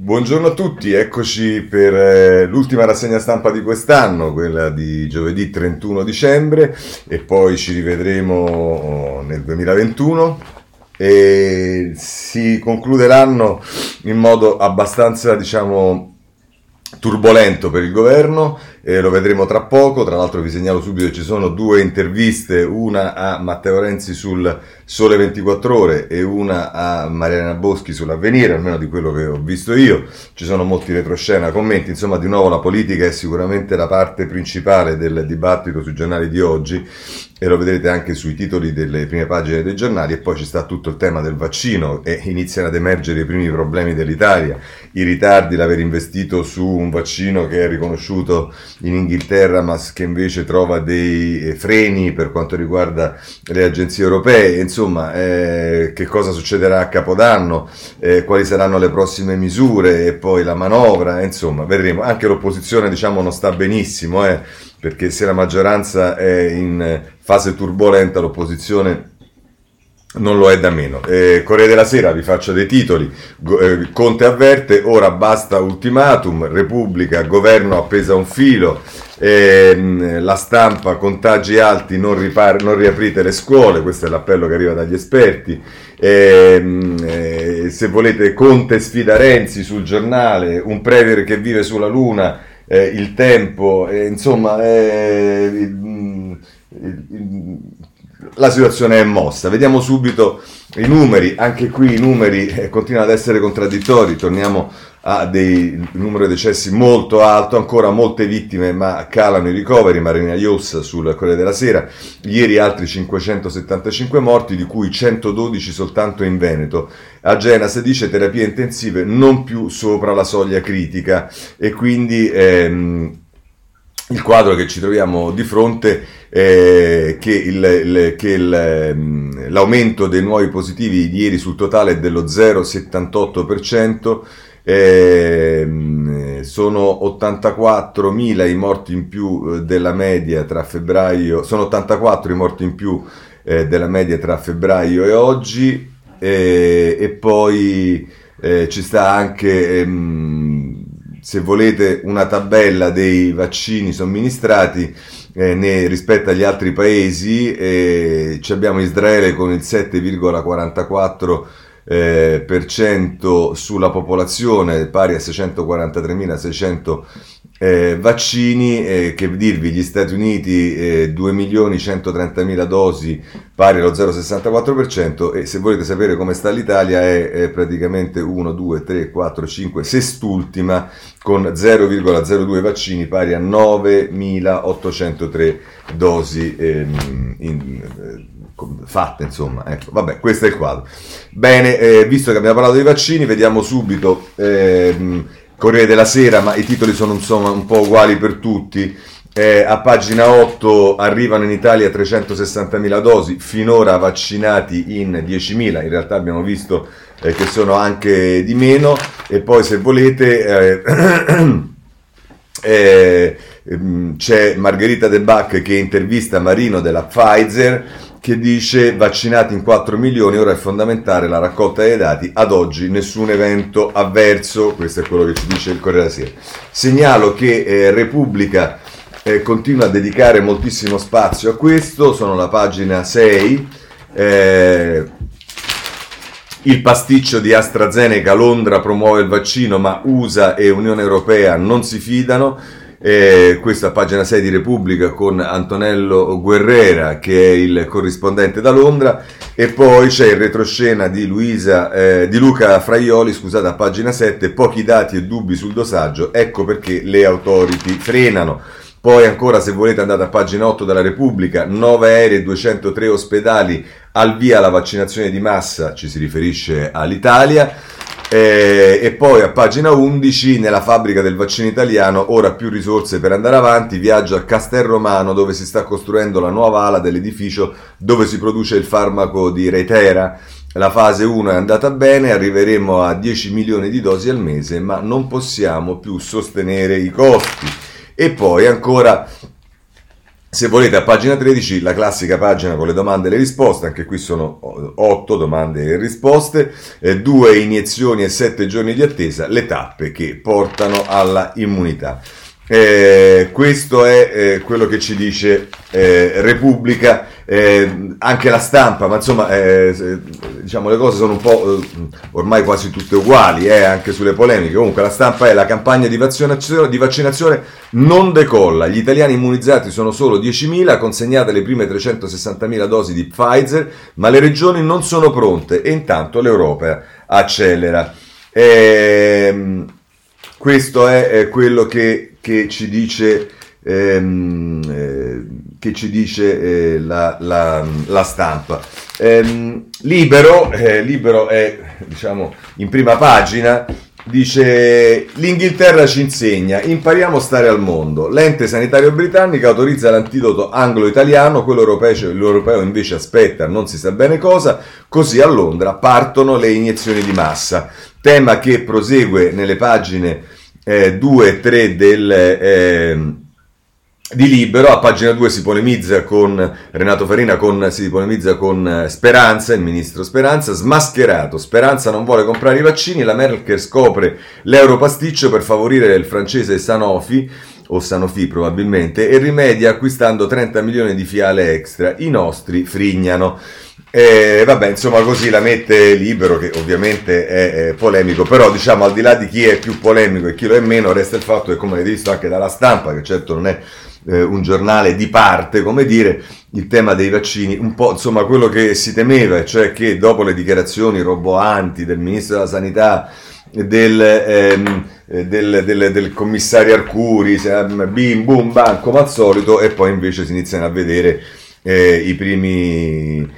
Buongiorno a tutti, eccoci per l'ultima rassegna stampa di quest'anno, quella di giovedì 31 dicembre e poi ci rivedremo nel 2021 e si conclude l'anno in modo abbastanza, diciamo, turbolento per il governo, lo vedremo tra poco. Tra l'altro vi segnalo subito che ci sono due interviste, una a Matteo Renzi sul Sole 24 Ore e una a Mariana Boschi sull'Avvenire, almeno di quello che ho visto io. Ci sono molti retroscena, commenti, insomma di nuovo la politica è sicuramente la parte principale del dibattito sui giornali di oggi e lo vedrete anche sui titoli delle prime pagine dei giornali. E poi ci sta tutto il tema del vaccino e iniziano ad emergere i primi problemi dell'Italia, i ritardi, l'aver investito su un vaccino che è riconosciuto in Inghilterra ma che invece trova dei freni per quanto riguarda le agenzie europee. Insomma, che cosa succederà a Capodanno, quali saranno le prossime misure e poi la manovra, insomma vedremo. Anche l'opposizione, diciamo, non sta benissimo, perché se la maggioranza è in fase turbolenta l'opposizione non lo è da meno. Corriere della Sera, vi faccio dei titoli. Conte avverte, ora basta ultimatum. Repubblica, governo appesa un filo. La Stampa, contagi alti, non riaprite le scuole. Questo è l'appello che arriva dagli esperti. Se volete, Conte sfida Renzi sul giornale, un premier che vive sulla luna. Il Tempo, insomma, la situazione è mossa. Vediamo subito i numeri, anche qui i numeri continuano ad essere contraddittori. Torniamo a dei numero di decessi molto alto, ancora molte vittime ma calano i ricoveri. Marina Iossa sul Corriere della Sera, ieri altri 575 morti, di cui 112 soltanto in Veneto. Agena, si dice, terapie intensive non più sopra la soglia critica, e quindi il quadro che ci troviamo di fronte è che l'aumento dei nuovi positivi di ieri sul totale è dello 0,78%, sono 84.000 i morti in più della media tra febbraio, sono 84 i morti in più della media tra febbraio e oggi, e poi ci sta anche se volete una tabella dei vaccini somministrati rispetto agli altri paesi. Ci abbiamo Israele con il 7,44% sulla popolazione, pari a 643.600 vaccini. Che dirvi, gli Stati Uniti 2.130.000 dosi, pari allo 0,64%, e se volete sapere come sta l'Italia è praticamente 1, 2, 3, 4, 5, sest'ultima con 0,02 vaccini, pari a 9.803 dosi fatte, insomma, ecco, vabbè, questo è il quadro. Bene, visto che abbiamo parlato dei vaccini, vediamo subito Corriere della Sera, ma i titoli sono insomma un po' uguali per tutti. A pagina 8 arrivano in Italia 360.000 dosi, finora vaccinati in 10.000, in realtà abbiamo visto che sono anche di meno. E poi se volete c'è Margherita De Bac che intervista Marino della Pfizer, che dice vaccinati in 4 milioni, ora è fondamentale la raccolta dei dati, ad oggi nessun evento avverso. Questo è quello che ci dice il Corriere della Sera. Segnalo che Repubblica continua a dedicare moltissimo spazio a questo, sono la pagina 6, il pasticcio di AstraZeneca, Londra promuove il vaccino ma USA e Unione Europea non si fidano. Questa pagina 6 di Repubblica con Antonello Guerrera che è il corrispondente da Londra. E poi c'è il retroscena di Luca Fraioli, scusate, a pagina 7, pochi dati e dubbi sul dosaggio, ecco perché le authority frenano. Poi ancora, se volete, andate a pagina 8 della Repubblica, 9 aerei e 203 ospedali, al via la vaccinazione di massa, ci si riferisce all'Italia. E poi a pagina 11, nella fabbrica del vaccino italiano, ora più risorse per andare avanti, viaggio a Castel Romano dove si sta costruendo la nuova ala dell'edificio dove si produce il farmaco di Reitera. La fase 1 è andata bene, arriveremo a 10 milioni di dosi al mese, ma non possiamo più sostenere i costi. E poi ancora Se volete, a pagina 13, la classica pagina con le domande e le risposte, anche qui sono 8 domande e risposte, 2 iniezioni e 7 giorni di attesa, le tappe che portano alla immunità. Questo è quello che ci dice Repubblica, anche La Stampa, ma insomma diciamo le cose sono un po' ormai quasi tutte uguali, anche sulle polemiche. Comunque La Stampa è: la campagna di vaccinazione non decolla, gli italiani immunizzati sono solo 10.000, consegnate le prime 360.000 dosi di Pfizer, ma le regioni non sono pronte e intanto l'Europa accelera. Questo è quello che ci dice, la Stampa. Libero è, diciamo, in prima pagina, dice: l'Inghilterra ci insegna, impariamo a stare al mondo. L'ente sanitario britannico autorizza l'antidoto anglo-italiano, quello europeo invece aspetta non si sa bene cosa, così a Londra partono le iniezioni di massa. Tema che prosegue nelle pagine 2 e 3 di Libero. A pagina 2 si polemizza con Renato Farina, si polemizza con Speranza, il ministro Speranza, smascherato. Speranza non vuole comprare i vaccini, la Merkel scopre l'europasticcio per favorire il francese Sanofi probabilmente, e rimedia acquistando 30 milioni di fiale extra, i nostri frignano. Vabbè, insomma, così la mette Libero, che ovviamente è polemico, però diciamo, al di là di chi è più polemico e chi lo è meno, resta il fatto che, come avete visto anche dalla Stampa, che certo non è un giornale di parte, come dire, il tema dei vaccini, un po' insomma quello che si temeva, cioè che dopo le dichiarazioni roboanti del ministro della Sanità, del commissario Arcuri, bim bum bam, come al solito, e poi invece si iniziano a vedere i primi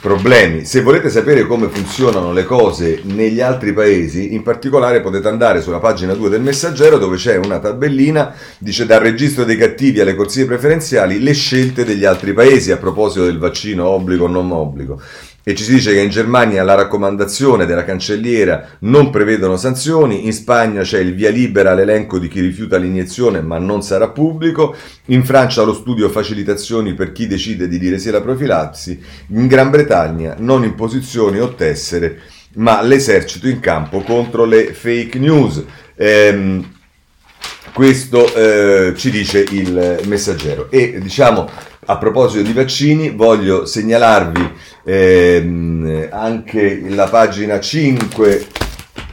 problemi. Se volete sapere come funzionano le cose negli altri paesi, in particolare potete andare sulla pagina 2 del Messaggero, dove c'è una tabellina, dice: dal registro dei cattivi alle corsie preferenziali, le scelte degli altri paesi a proposito del vaccino obbligo o non obbligo. E ci si dice che in Germania la raccomandazione della cancelliera non prevedono sanzioni, in Spagna c'è il via libera all'elenco di chi rifiuta l'iniezione ma non sarà pubblico, in Francia lo studio facilitazioni per chi decide di dire sì alla profilassi, in Gran Bretagna non imposizioni o tessere ma l'esercito in campo contro le fake news. Questo ci dice il Messaggero. E diciamo, a proposito di vaccini, voglio segnalarvi anche la pagina 5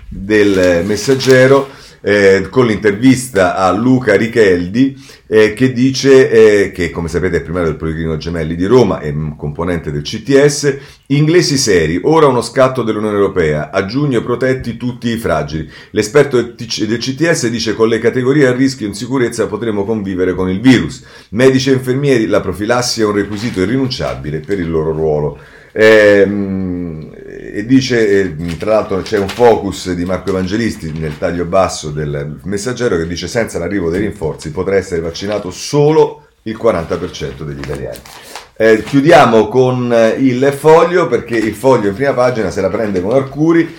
del Messaggero, con l'intervista a Luca Richeldi, che dice che, come sapete, è primario del Policlinico Gemelli di Roma e componente del CTS. Inglesi seri, ora uno scatto dell'Unione Europea, a giugno protetti tutti i fragili. L'esperto del CTS dice: con le categorie a rischio e in sicurezza potremo convivere con il virus. Medici e infermieri, la profilassi è un requisito irrinunciabile per il loro ruolo. E dice, tra l'altro c'è un focus di Marco Evangelisti nel taglio basso del Messaggero, che dice: senza l'arrivo dei rinforzi potrà essere vaccinato solo il 40% degli italiani. Chiudiamo con il Foglio, perché il Foglio in prima pagina se la prende con Arcuri.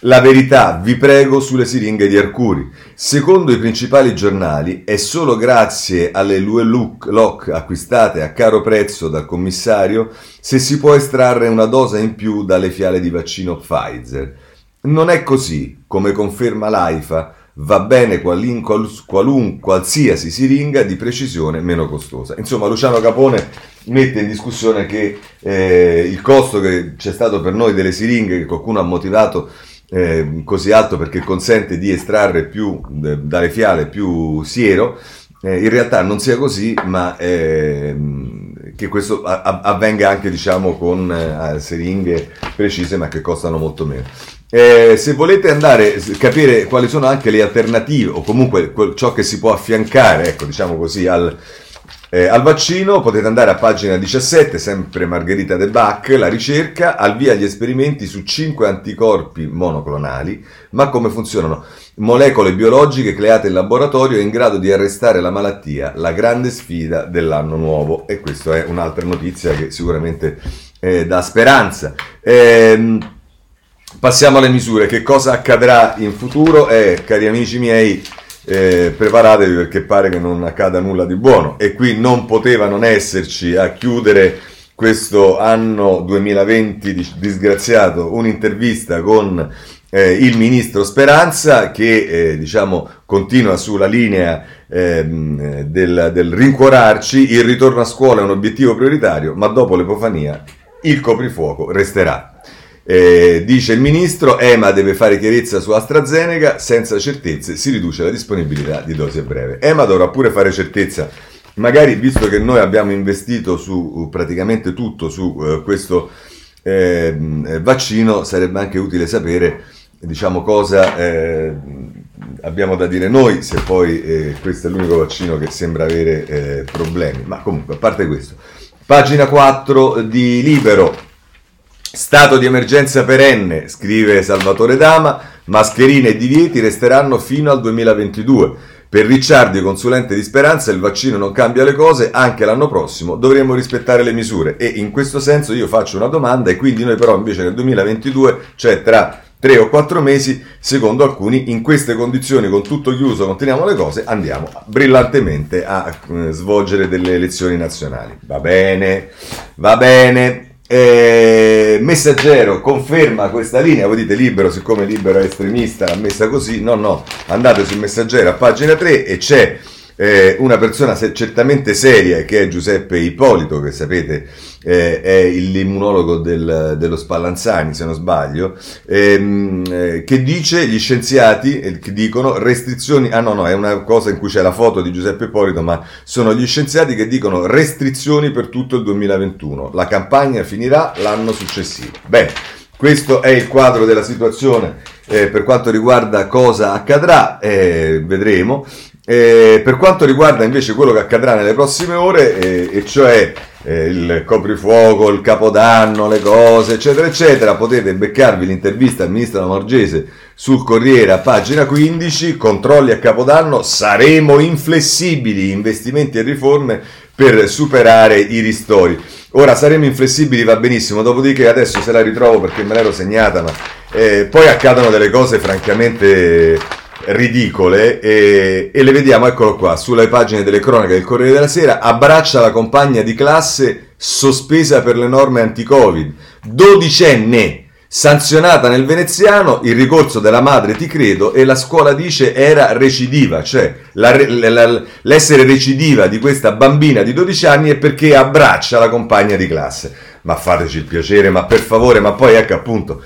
La verità, vi prego, sulle siringhe di Arcuri. Secondo i principali giornali, è solo grazie alle Lueloc acquistate a caro prezzo dal commissario se si può estrarre una dose in più dalle fiale di vaccino Pfizer. Non è così, come conferma l'AIFA, va bene qualsiasi siringa di precisione meno costosa. Insomma, Luciano Capone mette in discussione che il costo che c'è stato per noi delle siringhe, che qualcuno ha motivato così alto perché consente di estrarre più dalle fiale più siero, in realtà non sia così, ma che questo avvenga anche, diciamo, con siringhe precise ma che costano molto meno. Se volete andare a capire quali sono anche le alternative, o comunque ciò che si può affiancare, ecco, diciamo così, al vaccino, potete andare a pagina 17, sempre Margherita De Bac, la ricerca, al via gli esperimenti su 5 anticorpi monoclonali, ma come funzionano? Molecole biologiche create in laboratorio in grado di arrestare la malattia, la grande sfida dell'anno nuovo. E questa è un'altra notizia che sicuramente dà speranza. Passiamo alle misure, che cosa accadrà in futuro? Cari amici miei, preparatevi perché pare che non accada nulla di buono, e qui non poteva non esserci a chiudere questo anno 2020 disgraziato un'intervista con il ministro Speranza, che diciamo continua sulla linea del rincuorarci. Il ritorno a scuola è un obiettivo prioritario, ma dopo l'epifania il coprifuoco resterà. Dice il ministro, EMA deve fare chiarezza su AstraZeneca, senza certezze si riduce la disponibilità di dosi a breve. EMA dovrà pure fare certezza, magari, visto che noi abbiamo investito su praticamente tutto su questo vaccino, sarebbe anche utile sapere, diciamo, cosa abbiamo da dire noi, se poi questo è l'unico vaccino che sembra avere problemi. Ma comunque, a parte questo, pagina 4 di Libero, stato di emergenza perenne, scrive Salvatore Dama, mascherine e divieti resteranno fino al 2022. Per Ricciardi, consulente di Speranza, il vaccino non cambia le cose, anche l'anno prossimo dovremo rispettare le misure. E in questo senso io faccio una domanda, e quindi noi però invece nel 2022, cioè tra 3 o 4 mesi, secondo alcuni, in queste condizioni, con tutto chiuso, continuiamo le cose, andiamo brillantemente a svolgere delle elezioni nazionali. Va bene, va bene. Messaggero conferma questa linea. Voi dite Libero, siccome Libero è estremista l'ha messa così, no, andate sul Messaggero a pagina 3 e c'è una persona certamente seria, che è Giuseppe Ippolito, che sapete è l'immunologo dello Spallanzani, se non sbaglio, che dice, gli scienziati che dicono restrizioni, è una cosa in cui c'è la foto di Giuseppe Ippolito, ma sono gli scienziati che dicono restrizioni per tutto il 2021, la campagna finirà l'anno successivo. Bene, questo è il quadro della situazione per quanto riguarda cosa accadrà, vedremo. Per quanto riguarda invece quello che accadrà nelle prossime ore, e cioè il coprifuoco, il capodanno, le cose eccetera eccetera, potete beccarvi l'intervista al ministro Lamorgese sul Corriere a pagina 15, controlli a capodanno, saremo inflessibili, investimenti e riforme per superare i ristori. Ora, saremo inflessibili, va benissimo, dopodiché adesso se la ritrovo perché me l'ero segnata, ma poi accadono delle cose francamente ridicole, e le vediamo, eccolo qua, sulle pagine delle cronache del Corriere della Sera. Abbraccia la compagna di classe sospesa per le norme anti-Covid, 12enne sanzionata nel veneziano, il ricorso della madre ti credo e la scuola dice era recidiva, cioè l'essere recidiva di questa bambina di 12 anni è perché abbraccia la compagna di classe. Ma fateci il piacere, ma per favore, ma poi ecco appunto,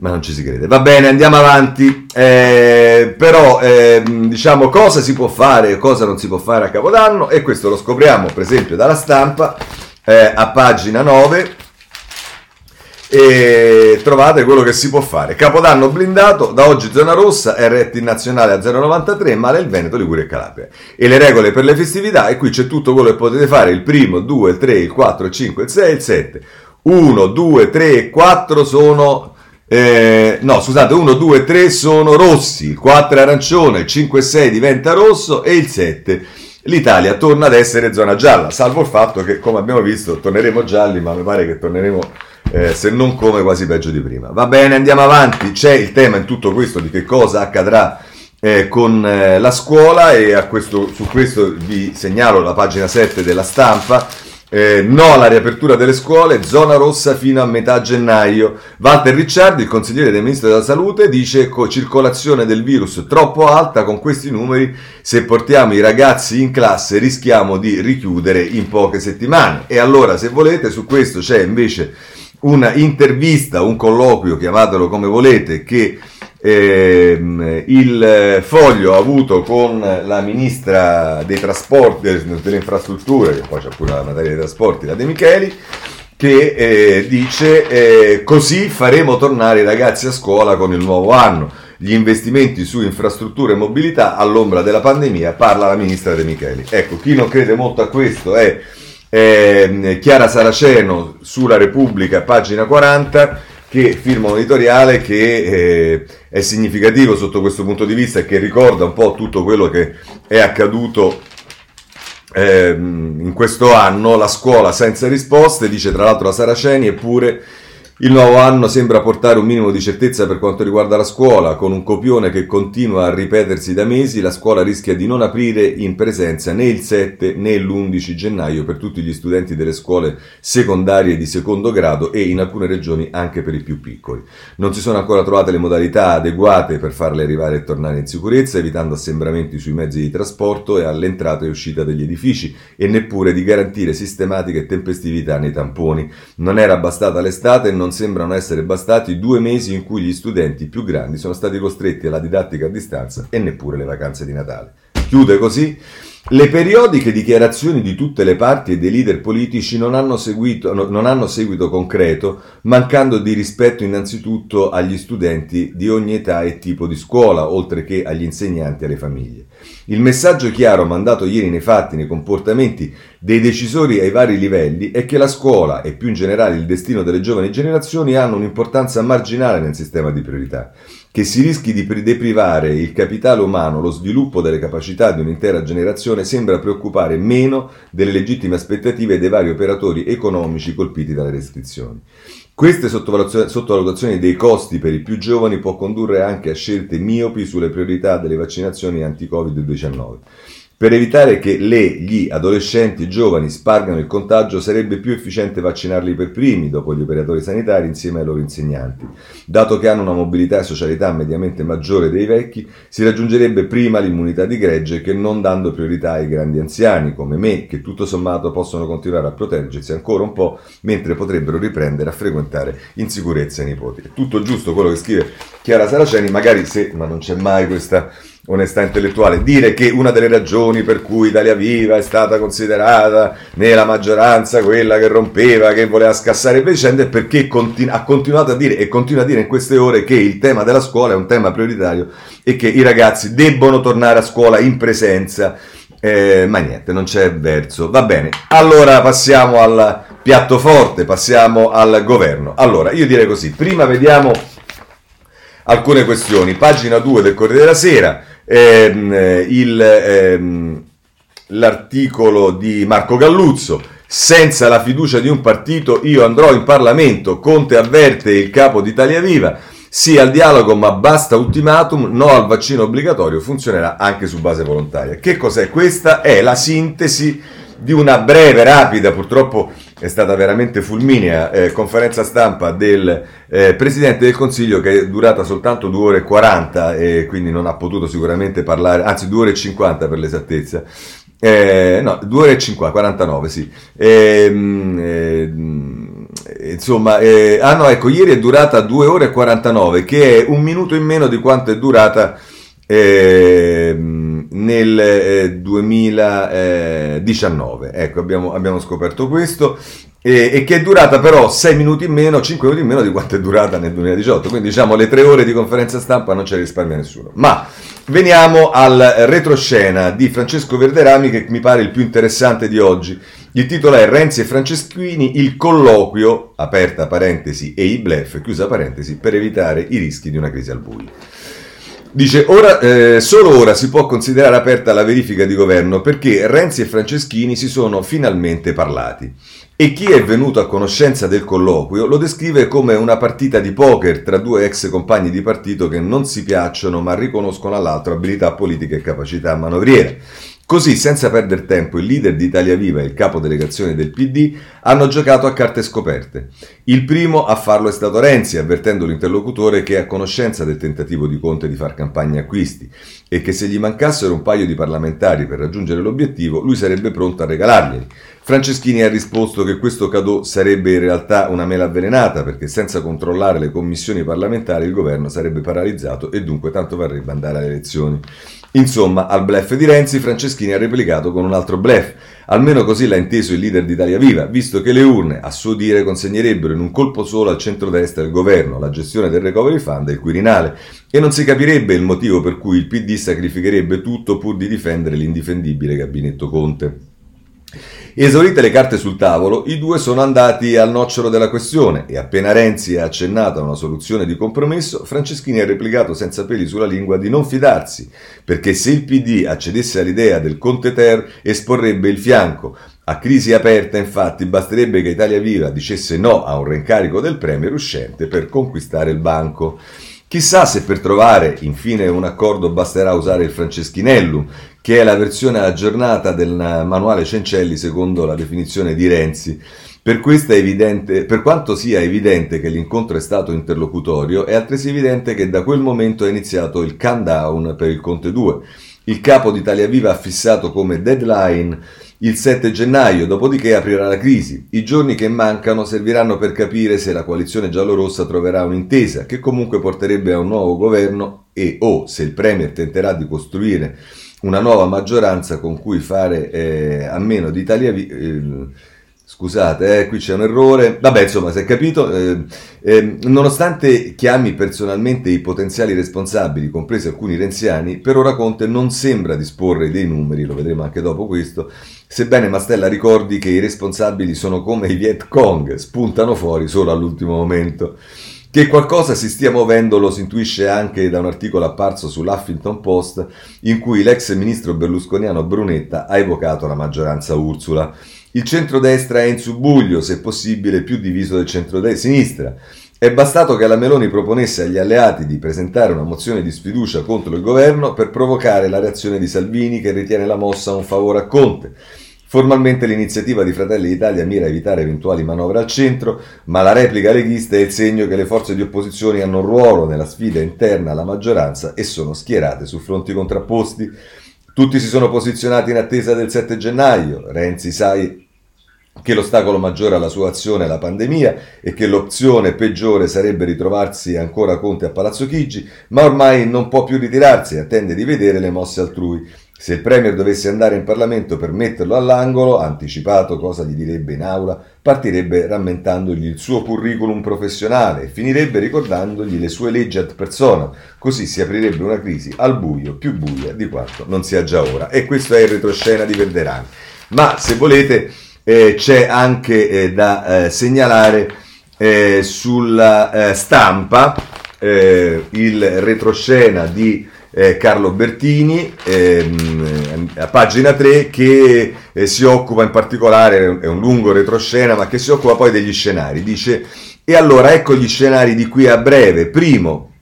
ma non ci si crede. Va bene, andiamo avanti. Però diciamo cosa si può fare e cosa non si può fare a Capodanno, e questo lo scopriamo per esempio dalla Stampa a pagina 9, e trovate quello che si può fare. Capodanno blindato, da oggi zona rossa, RT nazionale a 0,93, male il Veneto, Liguria e Calabria, e le regole per le festività, e qui c'è tutto quello che potete fare il 1, 2, 3, 4, 5, 6, 7. 1, 2, 3, 4 sono... 1, 2, 3 sono rossi, il 4 è arancione, il 5 e 6 diventa rosso e il 7 l'Italia torna ad essere zona gialla, salvo il fatto che, come abbiamo visto, torneremo gialli, ma mi pare che torneremo se non come quasi peggio di prima. Va bene, andiamo avanti, c'è il tema in tutto questo di che cosa accadrà con la scuola, e su questo vi segnalo la pagina 7 della Stampa. No alla riapertura delle scuole, zona rossa fino a metà gennaio. Walter Ricciardi, il consigliere del Ministro della Salute, dice circolazione del virus troppo alta, con questi numeri se portiamo i ragazzi in classe rischiamo di richiudere in poche settimane. E allora, se volete, su questo c'è invece una intervista, un colloquio, chiamatelo come volete, che il Foglio ha avuto con la ministra dei trasporti, delle infrastrutture, che poi c'è pure la materia dei trasporti, la De Micheli, che dice così faremo tornare i ragazzi a scuola con il nuovo anno, gli investimenti su infrastrutture e mobilità all'ombra della pandemia, parla la ministra De Micheli. Ecco, chi non crede molto a questo è Chiara Saraceno sulla Repubblica, pagina 40, che firma un editoriale che è significativo sotto questo punto di vista e che ricorda un po' tutto quello che è accaduto in questo anno. La scuola senza risposte, dice tra l'altro la Saraceni, eppure Il nuovo anno sembra portare un minimo di certezza per quanto riguarda la scuola. Con un copione che continua a ripetersi da mesi, la scuola rischia di non aprire in presenza né il 7 né l'11 gennaio per tutti gli studenti delle scuole secondarie di secondo grado e in alcune regioni anche per i più piccoli. Non si sono ancora trovate le modalità adeguate per farle arrivare e tornare in sicurezza, evitando assembramenti sui mezzi di trasporto e all'entrata e uscita degli edifici, e neppure di garantire sistematica e tempestività nei tamponi. Non era bastata l'estate e non sembrano essere bastati 2 mesi in cui gli studenti più grandi sono stati costretti alla didattica a distanza e neppure le vacanze di Natale. Chiude così. Le periodiche dichiarazioni di tutte le parti e dei leader politici non hanno seguito concreto, mancando di rispetto innanzitutto agli studenti di ogni età e tipo di scuola, oltre che agli insegnanti e alle famiglie. Il messaggio chiaro mandato ieri nei fatti, nei comportamenti dei decisori ai vari livelli, è che la scuola e più in generale il destino delle giovani generazioni hanno un'importanza marginale nel sistema di priorità, che si rischi di deprivare il capitale umano, lo sviluppo delle capacità di un'intera generazione sembra preoccupare meno delle legittime aspettative dei vari operatori economici colpiti dalle restrizioni. Queste sottovalutazioni dei costi per i più giovani può condurre anche a scelte miopi sulle priorità delle vaccinazioni anti-Covid-19. Per evitare che gli adolescenti e giovani spargano il contagio, sarebbe più efficiente vaccinarli per primi, dopo gli operatori sanitari, insieme ai loro insegnanti. Dato che hanno una mobilità e socialità mediamente maggiore dei vecchi, si raggiungerebbe prima l'immunità di gregge che non dando priorità ai grandi anziani, come me, che tutto sommato possono continuare a proteggersi ancora un po', mentre potrebbero riprendere a frequentare in sicurezza i nipoti. È tutto giusto quello che scrive Chiara Saraceni, magari se, ma non c'è mai questa onestà intellettuale, dire che una delle ragioni per cui Italia Viva è stata considerata nella maggioranza quella che rompeva, che voleva scassare vicende, è perché ha continuato a dire e continua a dire in queste ore che il tema della scuola è un tema prioritario e che i ragazzi debbono tornare a scuola in presenza. Ma niente, non c'è verso. Va bene, allora passiamo al piatto forte, passiamo al governo. Allora, io direi così, prima vediamo alcune questioni. Pagina 2 del Corriere della Sera, l'articolo di Marco Galluzzo: senza la fiducia di un partito io andrò in Parlamento, Conte avverte il capo di Italia Viva, sì al dialogo ma basta ultimatum, no al vaccino obbligatorio, funzionerà anche su base volontaria. Che cos'è? Questa è la sintesi di una breve, rapida, purtroppo è stata veramente fulminea, conferenza stampa del Presidente del Consiglio, che è durata soltanto 2 ore e 40 e quindi non ha potuto sicuramente parlare, anzi 2 ore e 50 per l'esattezza, 2 ore e 49 sì. Ieri è durata 2 ore e 49, che è un minuto in meno di quanto è durata nel 2019, ecco, abbiamo scoperto questo, e che è durata però 5 minuti in meno di quanto è durata nel 2018, quindi diciamo le 3 ore di conferenza stampa non ce le risparmia nessuno. Ma veniamo al retroscena di Francesco Verderami, che mi pare il più interessante di oggi. Il titolo è: Renzi e Franceschini, il colloquio, aperta parentesi, e i bluff, chiusa parentesi, per evitare i rischi di una crisi al buio. Dice, solo ora si può considerare aperta la verifica di governo, perché Renzi e Franceschini si sono finalmente parlati. E chi è venuto a conoscenza del colloquio lo descrive come una partita di poker tra 2 ex compagni di partito che non si piacciono ma riconoscono all'altro abilità politica e capacità manovriera. Così, senza perdere tempo, il leader di Italia Viva e il capodelegazione del PD hanno giocato a carte scoperte. Il primo a farlo è stato Renzi, avvertendo l'interlocutore che è a conoscenza del tentativo di Conte di far campagna acquisti e che se gli mancassero un paio di parlamentari per raggiungere l'obiettivo, lui sarebbe pronto a regalarglieli. Franceschini ha risposto che questo cadeau sarebbe in realtà una mela avvelenata, perché senza controllare le commissioni parlamentari il governo sarebbe paralizzato e dunque tanto varrebbe andare alle elezioni. Insomma, al bluff di Renzi, Franceschini ha replicato con un altro bluff. Almeno così l'ha inteso il leader di Italia Viva, visto che le urne, a suo dire, consegnerebbero in un colpo solo al centrodestra il governo, la gestione del Recovery Fund e il Quirinale, e non si capirebbe il motivo per cui il PD sacrificherebbe tutto pur di difendere l'indifendibile gabinetto Conte. Esaurite le carte sul tavolo, i due sono andati al nocciolo della questione e appena Renzi ha accennato a una soluzione di compromesso, Franceschini ha replicato senza peli sulla lingua di non fidarsi, perché se il PD accedesse all'idea del Conte Ter esporrebbe il fianco, A crisi aperta, infatti, basterebbe che Italia Viva dicesse no a un rincarico del premier uscente per conquistare il banco. Chissà se per trovare, infine, un accordo basterà usare il Franceschinellum, che è la versione aggiornata del manuale Cencelli secondo la definizione di Renzi. Per quanto sia evidente che l'incontro è stato interlocutorio, è altresì evidente che da quel momento è iniziato il countdown per il Conte 2. Il capo di Italia Viva ha fissato come deadline il 7 gennaio, dopodiché aprirà la crisi. I giorni che mancano serviranno per capire se la coalizione giallorossa troverà un'intesa, che comunque porterebbe a un nuovo governo, e o se il premier tenterà di costruire una nuova maggioranza con cui fare a meno di Italia Viva... qui c'è un errore, vabbè, insomma, si è capito. Nonostante chiami personalmente i potenziali responsabili, compresi alcuni renziani, per ora Conte non sembra disporre dei numeri, lo vedremo anche dopo questo, sebbene Mastella ricordi che i responsabili sono come i Viet Cong, spuntano fuori solo all'ultimo momento. Che qualcosa si stia muovendo lo si intuisce anche da un articolo apparso sull'Huffington Post, in cui l'ex ministro berlusconiano Brunetta ha evocato la maggioranza Ursula. Il centrodestra è in subbuglio, se possibile più diviso del centrosinistra. È bastato che la Meloni proponesse agli alleati di presentare una mozione di sfiducia contro il governo per provocare la reazione di Salvini, che ritiene la mossa un favore a Conte. Formalmente l'iniziativa di Fratelli d'Italia mira a evitare eventuali manovre al centro, ma la replica leghista è il segno che le forze di opposizione hanno un ruolo nella sfida interna alla maggioranza e sono schierate su fronti contrapposti. Tutti si sono posizionati in attesa del 7 gennaio. Renzi sa che l'ostacolo maggiore alla sua azione è la pandemia e che l'opzione peggiore sarebbe ritrovarsi ancora Conte a Palazzo Chigi, ma ormai non può più ritirarsi e attende di vedere le mosse altrui. Se il premier dovesse andare in Parlamento per metterlo all'angolo, anticipato cosa gli direbbe in aula, partirebbe rammentandogli il suo curriculum professionale e finirebbe ricordandogli le sue leggi ad persona. Così si aprirebbe una crisi al buio, più buia di quanto non sia già ora. E questo è il retroscena di Verderami. Ma se volete... c'è anche da segnalare sulla Stampa il retroscena di Carlo Bertini a pagina 3, che si occupa in particolare, è un lungo retroscena, ma che si occupa poi degli scenari. Dice: e allora ecco gli scenari di qui a breve. Primo,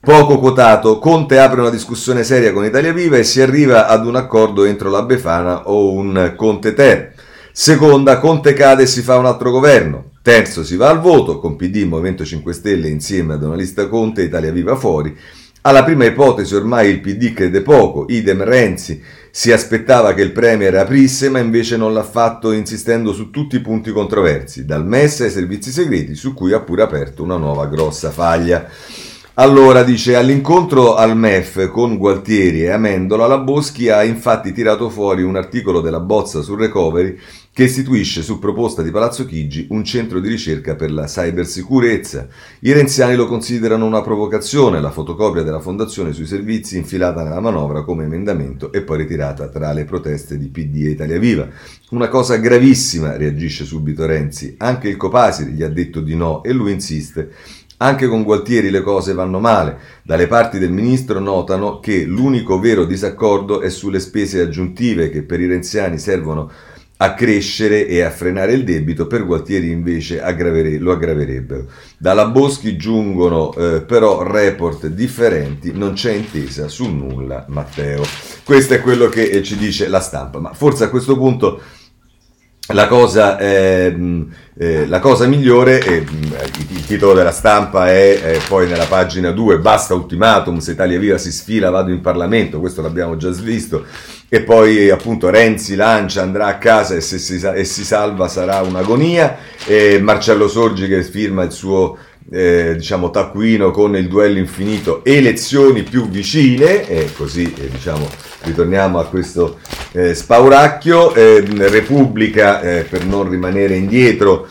poco quotato, Conte apre una discussione seria con Italia Viva e si arriva ad un accordo entro la Befana o un Conte Ter. Seconda, Conte cade e si fa un altro governo. Terzo, si va al voto, con PD, Movimento 5 Stelle insieme ad una lista Conte, Italia Viva fuori. Alla prima ipotesi ormai il PD crede poco, idem Renzi, si aspettava che il premier aprisse ma invece non l'ha fatto, insistendo su tutti i punti controversi, dal MES ai servizi segreti, su cui ha pure aperto una nuova grossa faglia. Allora, dice, all'incontro al MEF con Gualtieri e Amendola, la Boschi ha infatti tirato fuori un articolo della bozza sul Recovery che istituisce, su proposta di Palazzo Chigi, un centro di ricerca per la cybersicurezza. I renziani lo considerano una provocazione, la fotocopia della fondazione sui servizi infilata nella manovra come emendamento e poi ritirata tra le proteste di PD e Italia Viva. Una cosa gravissima, reagisce subito Renzi. Anche il Copasir gli ha detto di no e lui insiste. Anche con Gualtieri le cose vanno male. Dalle parti del ministro notano che l'unico vero disaccordo è sulle spese aggiuntive, che per i renziani servono a crescere e a frenare il debito, per Gualtieri invece lo aggraverebbero. Dalla Boschi giungono però report differenti, non c'è intesa su nulla, Matteo. Questo è quello che ci dice la Stampa, ma forse a questo punto... La cosa migliore, il titolo della Stampa è poi nella pagina 2, basta ultimatum, se Italia Viva si sfila vado in Parlamento, questo l'abbiamo già visto, e poi appunto Renzi lancia, andrà a casa e si salva sarà un'agonia, e Marcello Sorgi che firma il suo taccuino con il duello infinito, elezioni più vicine, e così ritorniamo a questo spauracchio. Repubblica, per non rimanere indietro,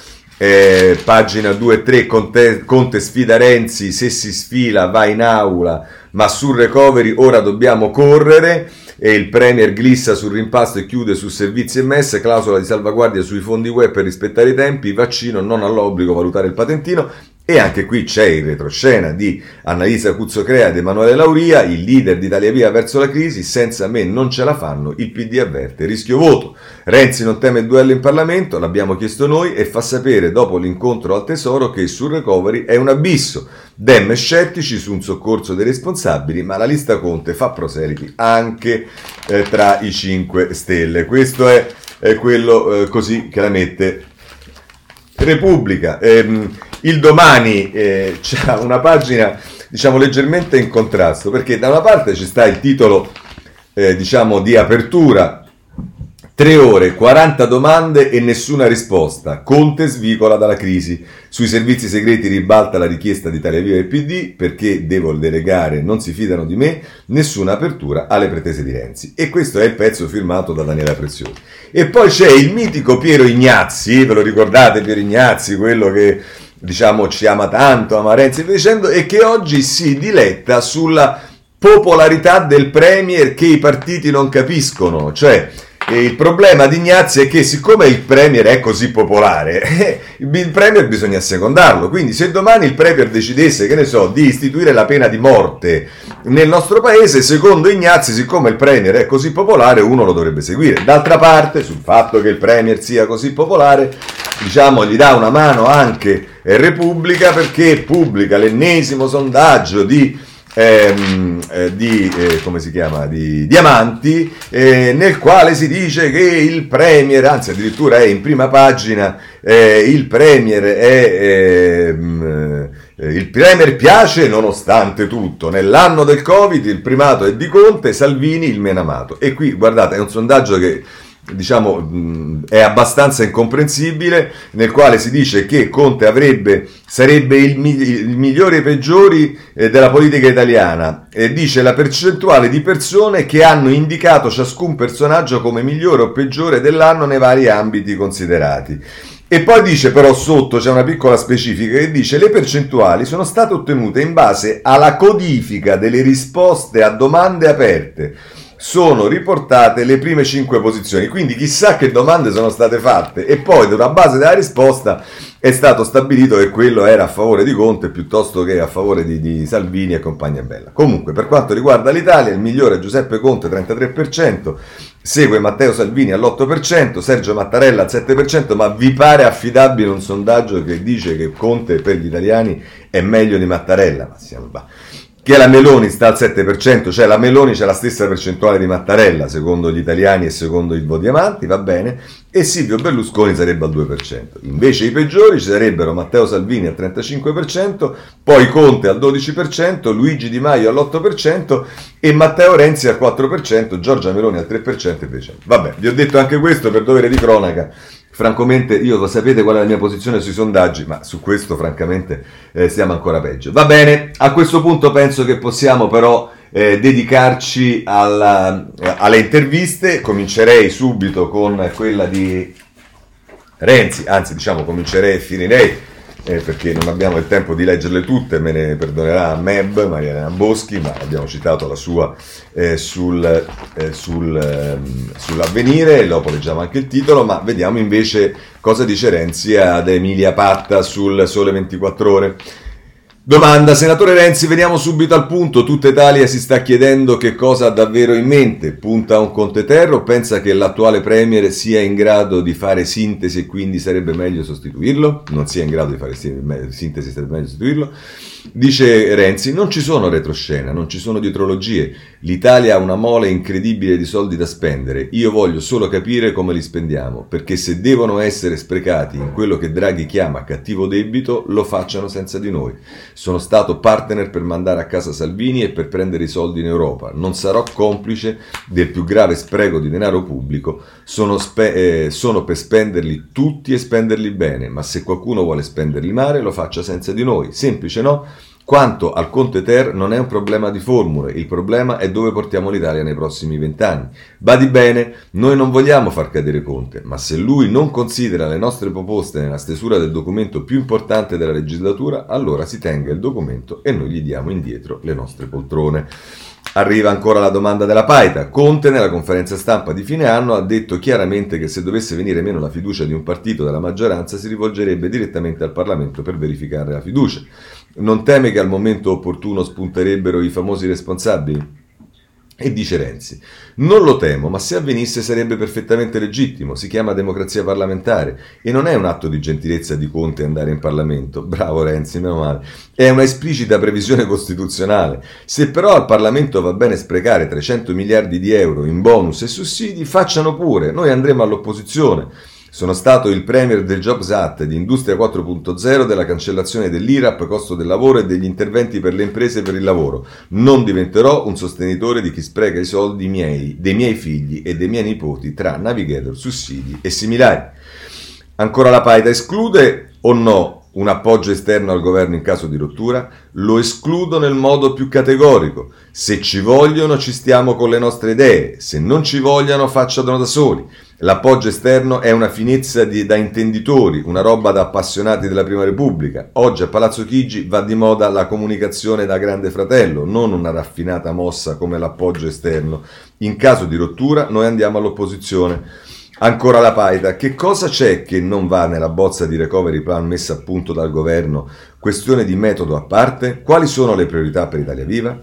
pagina 2-3, Conte sfida Renzi, se si sfila va in aula, ma sul recovery ora dobbiamo correre, e il premier glissa sul rimpasto e chiude su servizi e MES, clausola di salvaguardia sui fondi UE per rispettare i tempi, vaccino non all'obbligo valutare il patentino. E anche qui c'è il retroscena di Annalisa Cuzzocrea ed Emanuele Lauria, il leader d'Italia Viva verso la crisi, senza me non ce la fanno, il PD avverte, rischio voto. Renzi non teme il duello in Parlamento, l'abbiamo chiesto noi, e fa sapere dopo l'incontro al Tesoro che sul recovery è un abisso. Dem scettici su un soccorso dei responsabili, ma la lista Conte fa proseliti anche tra i 5 Stelle. Questo è quello così che la mette Repubblica. Il Domani c'ha una pagina, diciamo, leggermente in contrasto, perché da una parte ci sta il titolo, diciamo, di apertura, 3 ore, 40 domande e nessuna risposta, Conte svicola dalla crisi, sui servizi segreti ribalta la richiesta di Italia Viva e PD, perché devo delegare, non si fidano di me, nessuna apertura alle pretese di Renzi. E questo è il pezzo firmato da Daniela Preziosi. E poi c'è il mitico Piero Ignazzi, ve lo ricordate Piero Ignazzi, quello che, diciamo, ci ama tanto, ama Renzi, dicendo, e che oggi si diletta sulla popolarità del Premier che i partiti non capiscono. Cioè, il problema di Ignazzi è che siccome il Premier è così popolare, il Premier bisogna assecondarlo. Quindi se domani il Premier decidesse, che ne so, di istituire la pena di morte nel nostro paese, secondo Ignazzi, siccome il Premier è così popolare, uno lo dovrebbe seguire. D'altra parte, sul fatto che il Premier sia così popolare, diciamo, gli dà una mano anche Repubblica, perché pubblica l'ennesimo sondaggio di Diamanti, nel quale si dice che il Premier, anzi addirittura è in prima pagina, il Premier piace nonostante tutto, nell'anno del Covid il primato è di Conte, Salvini il meno amato. E qui guardate, è un sondaggio che, diciamo, è abbastanza incomprensibile, nel quale si dice che Conte sarebbe il migliore e peggiori della politica italiana, e dice la percentuale di persone che hanno indicato ciascun personaggio come migliore o peggiore dell'anno nei vari ambiti considerati. E poi dice, però sotto c'è una piccola specifica che dice: le percentuali sono state ottenute in base alla codifica delle risposte a domande aperte. Sono riportate le prime 5 posizioni, quindi chissà che domande sono state fatte, e poi da una base della risposta è stato stabilito che quello era a favore di Conte piuttosto che a favore di Salvini e compagnia bella. Comunque, per quanto riguarda l'Italia, il migliore è Giuseppe Conte, 33%, segue Matteo Salvini all'8%, Sergio Mattarella al 7%, ma vi pare affidabile un sondaggio che dice che Conte per gli italiani è meglio di Mattarella? Ma siamo là. Che la Meloni sta al 7%, cioè la Meloni c'è la stessa percentuale di Mattarella, secondo gli italiani e secondo il Diamanti, va bene, e Silvio Berlusconi sarebbe al 2%. Invece i peggiori ci sarebbero Matteo Salvini al 35%, poi Conte al 12%, Luigi Di Maio all'8% e Matteo Renzi al 4%, Giorgia Meloni al 3%. Vabbè, vi ho detto anche questo per dovere di cronaca. Francamente, io lo sapete qual è la mia posizione sui sondaggi, ma su questo francamente siamo ancora peggio. Va bene, a questo punto penso che possiamo però dedicarci alle interviste. Comincerei subito con quella di Renzi, anzi diciamo comincerei e finirei, perché non abbiamo il tempo di leggerle tutte, me ne perdonerà Meb, Mariana Boschi, ma abbiamo citato la sua sull'Avvenire, dopo leggiamo anche il titolo, ma vediamo invece cosa dice Renzi ad Emilia Patta sul Sole 24 Ore. Domanda: senatore Renzi, veniamo subito al punto, tutta Italia si sta chiedendo che cosa ha davvero in mente, punta a un Conte Ter o pensa che l'attuale Premier sia in grado di fare sintesi e quindi sarebbe meglio sostituirlo? Non sia in grado di fare sintesi, sarebbe meglio sostituirlo? Dice Renzi, non ci sono retroscena, non ci sono dietrologie, l'Italia ha una mole incredibile di soldi da spendere, io voglio solo capire come li spendiamo, perché se devono essere sprecati in quello che Draghi chiama cattivo debito, lo facciano senza di noi. Sono stato partner per mandare a casa Salvini e per prendere i soldi in Europa. Non sarò complice del più grave spreco di denaro pubblico. Sono per spenderli tutti e spenderli bene, ma se qualcuno vuole spenderli male lo faccia senza di noi. Semplice, no? Quanto al Conte Ter non è un problema di formule, il problema è dove portiamo l'Italia nei prossimi 20 anni. Badi bene, noi non vogliamo far cadere Conte, ma se lui non considera le nostre proposte nella stesura del documento più importante della legislatura, allora si tenga il documento e noi gli diamo indietro le nostre poltrone. Arriva ancora la domanda della Paita. Conte nella conferenza stampa di fine anno ha detto chiaramente che se dovesse venire meno la fiducia di un partito dalla maggioranza si rivolgerebbe direttamente al Parlamento per verificare la fiducia. Non teme che al momento opportuno spunterebbero i famosi responsabili? E dice Renzi: non lo temo, ma se avvenisse sarebbe perfettamente legittimo, si chiama democrazia parlamentare e non è un atto di gentilezza di Conte andare in Parlamento, bravo Renzi, meno male, è una esplicita previsione costituzionale. Se però al Parlamento va bene sprecare 300 miliardi di euro in bonus e sussidi, facciano pure, noi andremo all'opposizione. Sono stato il premier del Jobs Act, di Industria 4.0, della cancellazione dell'IRAP, costo del lavoro e degli interventi per le imprese e per il lavoro. Non diventerò un sostenitore di chi spreca i soldi miei, dei miei figli e dei miei nipoti tra navigator, sussidi e similari. Ancora la Paita: esclude o no un appoggio esterno al governo in caso di rottura? Lo escludo nel modo più categorico. Se ci vogliono ci stiamo con le nostre idee, se non ci vogliono facciano da soli. L'appoggio esterno è una finezza da intenditori, una roba da appassionati della Prima Repubblica. Oggi a Palazzo Chigi va di moda la comunicazione da Grande Fratello, non una raffinata mossa come l'appoggio esterno. In caso di rottura noi andiamo all'opposizione. Ancora la Paita: che cosa c'è che non va nella bozza di recovery plan messa a punto dal governo? Questione di metodo a parte? Quali sono le priorità per Italia Viva?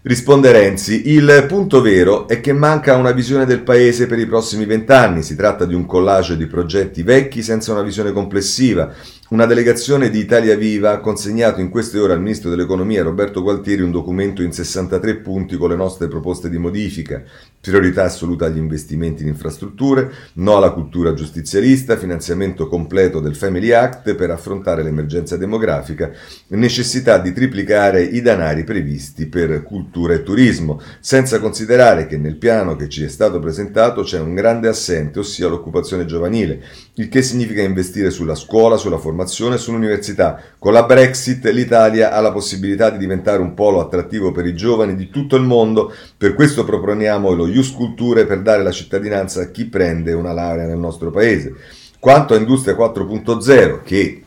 Risponde Renzi: il punto vero è che manca una visione del paese per i prossimi 20 anni, si tratta di un collage di progetti vecchi senza una visione complessiva. Una delegazione di Italia Viva ha consegnato in queste ore al Ministro dell'Economia Roberto Gualtieri un documento in 63 punti con le nostre proposte di modifica: priorità assoluta agli investimenti in infrastrutture, no alla cultura giustizialista, finanziamento completo del Family Act per affrontare l'emergenza demografica, necessità di triplicare i denari previsti per cultura e turismo, senza considerare che nel piano che ci è stato presentato c'è un grande assente, ossia l'occupazione giovanile, il che significa investire sulla scuola, sulla formazione e sull'università. Con la Brexit l'Italia ha la possibilità di diventare un polo attrattivo per i giovani di tutto il mondo, per questo proponiamo lo Ius Culture per dare la cittadinanza a chi prende una laurea nel nostro paese. Quanto a Industria 4.0, che...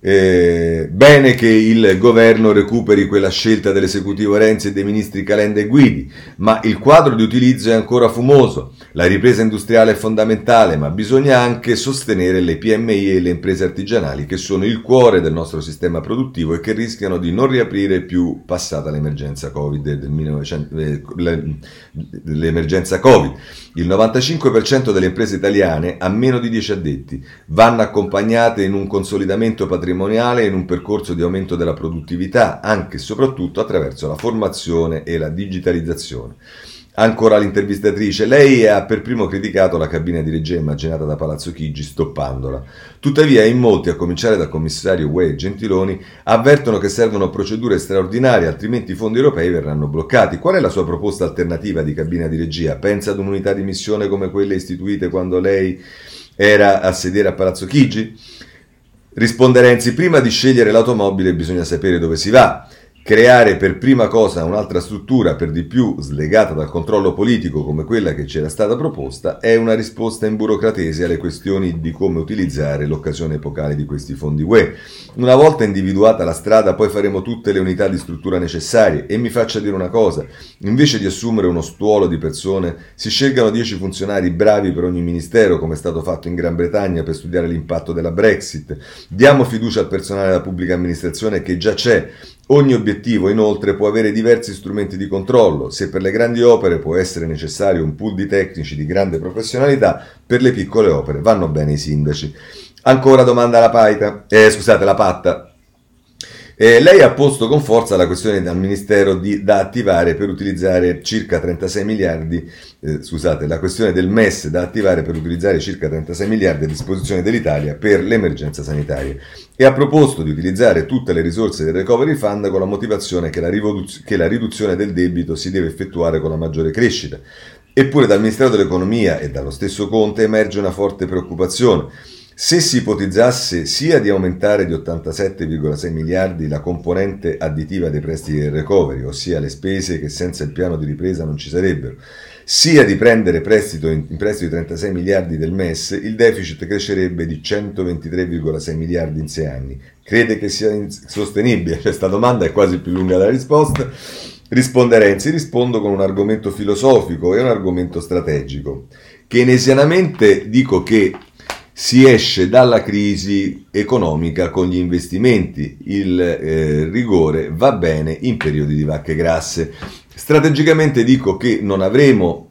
bene che il governo recuperi quella scelta dell'esecutivo Renzi e dei ministri Calenda e Guidi, ma il quadro di utilizzo è ancora fumoso. La ripresa industriale è fondamentale, ma bisogna anche sostenere le PMI e le imprese artigianali, che sono il cuore del nostro sistema produttivo e che rischiano di non riaprire più passata l'emergenza Covid Il 95% delle imprese italiane ha meno di 10 addetti, vanno accompagnate in un consolidamento patrimoniale e in un percorso di aumento della produttività, anche e soprattutto attraverso la formazione e la digitalizzazione. Ancora l'intervistatrice: lei ha per primo criticato la cabina di regia immaginata da Palazzo Chigi, stoppandola. Tuttavia in molti, a cominciare dal commissario UE e Gentiloni, avvertono che servono procedure straordinarie, altrimenti i fondi europei verranno bloccati. Qual è la sua proposta alternativa di cabina di regia? Pensa ad un'unità di missione come quelle istituite quando lei era a sedere a Palazzo Chigi? Risponde Renzi: prima di scegliere l'automobile bisogna sapere dove si va. Creare per prima cosa un'altra struttura, per di più slegata dal controllo politico come quella che c'era stata proposta, è una risposta in burocratese alle questioni di come utilizzare l'occasione epocale di questi fondi UE. Una volta individuata la strada poi faremo tutte le unità di struttura necessarie e mi faccia dire una cosa: invece di assumere uno stuolo di persone si scelgano 10 funzionari bravi per ogni ministero, come è stato fatto in Gran Bretagna per studiare l'impatto della Brexit. Diamo fiducia al personale della pubblica amministrazione che già c'è. Ogni obiettivo, inoltre, può avere diversi strumenti di controllo. Se per le grandi opere può essere necessario un pool di tecnici di grande professionalità, per le piccole opere vanno bene i sindaci. Ancora domanda alla Paita, la Patta. Lei ha posto con forza la questione al Ministero da attivare per utilizzare circa 36 miliardi, la questione del MES da attivare per utilizzare circa 36 miliardi a disposizione dell'Italia per l'emergenza sanitaria, e ha proposto di utilizzare tutte le risorse del Recovery Fund con la motivazione che la riduzione del debito si deve effettuare con la maggiore crescita. Eppure dal Ministero dell'Economia e dallo stesso Conte emerge una forte preoccupazione. Se si ipotizzasse sia di aumentare di 87,6 miliardi la componente additiva dei prestiti del recovery, ossia le spese che senza il piano di ripresa non ci sarebbero, sia di prendere in prestito 36 miliardi del MES, il deficit crescerebbe di 123,6 miliardi in 6 anni. Crede che sia sostenibile? Questa domanda è quasi più lunga della risposta. Risponde Renzi, rispondo con un argomento filosofico e un argomento strategico. Keynesianamente dico che si esce dalla crisi economica con gli investimenti, il rigore va bene in periodi di vacche grasse. Strategicamente dico che non avremo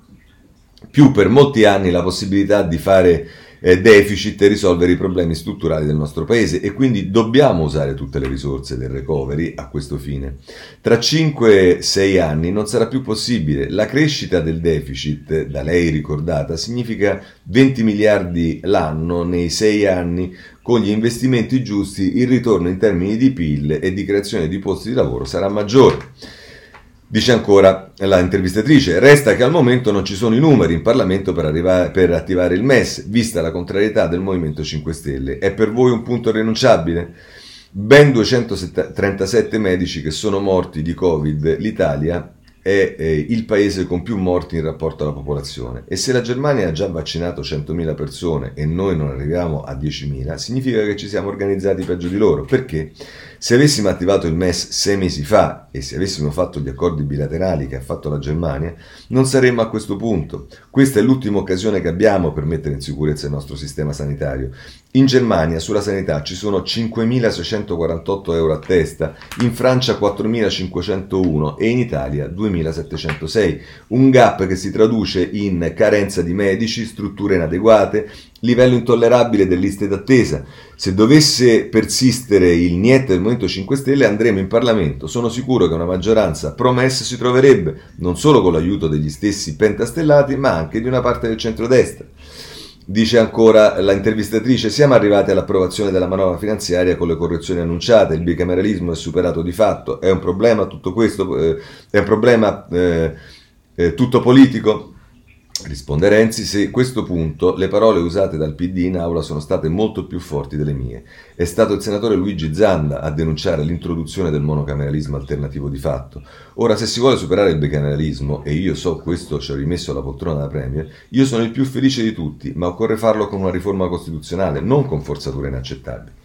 più per molti anni la possibilità di fare deficit e risolvere i problemi strutturali del nostro paese, e quindi dobbiamo usare tutte le risorse del recovery a questo fine. Tra 5-6 anni non sarà più possibile. La crescita del deficit, da lei ricordata, significa 20 miliardi l'anno nei 6 anni, con gli investimenti giusti il ritorno in termini di PIL e di creazione di posti di lavoro sarà maggiore. Dice ancora la intervistatrice, resta che al momento non ci sono i numeri in Parlamento per attivare il MES, vista la contrarietà del Movimento 5 Stelle. È per voi un punto irrinunciabile? Ben 237 medici che sono morti di Covid, l'Italia è il paese con più morti in rapporto alla popolazione. E se la Germania ha già vaccinato 100.000 persone e noi non arriviamo a 10.000, significa che ci siamo organizzati peggio di loro. Perché? Se avessimo attivato il MES 6 mesi fa e se avessimo fatto gli accordi bilaterali che ha fatto la Germania, non saremmo a questo punto. Questa è l'ultima occasione che abbiamo per mettere in sicurezza il nostro sistema sanitario. In Germania sulla sanità ci sono 5.648 euro a testa, in Francia 4.501 e in Italia 2.706. Un gap che si traduce in carenza di medici, strutture inadeguate, livello intollerabile delle liste d'attesa. Se dovesse persistere il niet del Movimento 5 Stelle andremo in Parlamento. Sono sicuro che una maggioranza promessa si troverebbe, non solo con l'aiuto degli stessi pentastellati, ma anche di una parte del centrodestra. Dice ancora la intervistatrice, siamo arrivati all'approvazione della manovra finanziaria con le correzioni annunciate, il bicameralismo è superato di fatto, è un problema tutto questo, è un problema tutto politico? Risponde Renzi, se a questo punto le parole usate dal PD in aula sono state molto più forti delle mie. È stato il senatore Luigi Zanda a denunciare l'introduzione del monocameralismo alternativo di fatto. Ora, se si vuole superare il bicameralismo, e io so questo ci ho rimesso la poltrona da Premier, io sono il più felice di tutti, ma occorre farlo con una riforma costituzionale, non con forzature inaccettabili.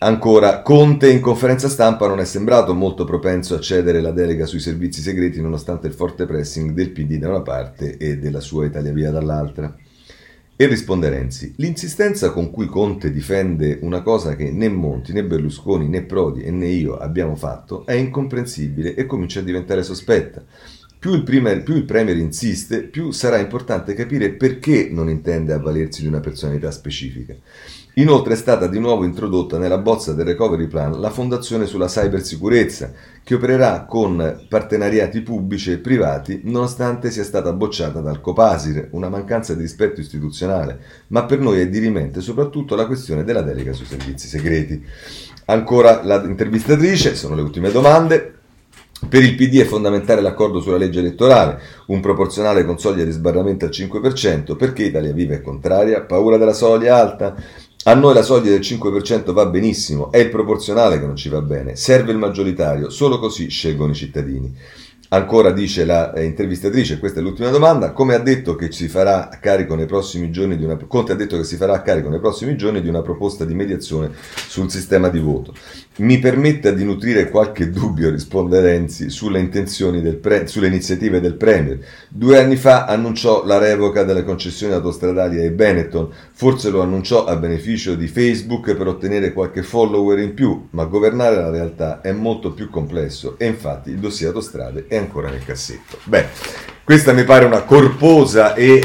Ancora, Conte in conferenza stampa non è sembrato molto propenso a cedere la delega sui servizi segreti nonostante il forte pressing del PD da una parte e della sua Italia Viva dall'altra. E risponde Renzi, l'insistenza con cui Conte difende una cosa che né Monti, né Berlusconi, né Prodi e né io abbiamo fatto è incomprensibile e comincia a diventare sospetta. Più il Premier insiste, più sarà importante capire perché non intende avvalersi di una personalità specifica. Inoltre è stata di nuovo introdotta nella bozza del Recovery Plan la fondazione sulla cybersicurezza, che opererà con partenariati pubblici e privati nonostante sia stata bocciata dal Copasir, una mancanza di rispetto istituzionale, ma per noi è dirimente soprattutto la questione della delega sui servizi segreti. Ancora l'intervistatrice, sono le ultime domande. Per il PD è fondamentale l'accordo sulla legge elettorale, un proporzionale con soglia di sbarramento al 5%, perché Italia Viva è contraria, paura della soglia alta? A noi la soglia del 5% va benissimo, è il proporzionale che non ci va bene, serve il maggioritario, solo così scelgono i cittadini. Ancora dice la intervistatrice, questa è l'ultima domanda, Conte ha detto che si farà carico nei prossimi giorni di una proposta di mediazione sul sistema di voto. Mi permetta di nutrire qualche dubbio, risponde Renzi, sulle intenzioni sulle iniziative del Premier. 2 anni fa annunciò la revoca delle concessioni autostradali ai Benetton, forse lo annunciò a beneficio di Facebook per ottenere qualche follower in più, ma governare la realtà è molto più complesso e infatti il dossier autostrade è ancora nel cassetto. Beh, questa mi pare una corposa e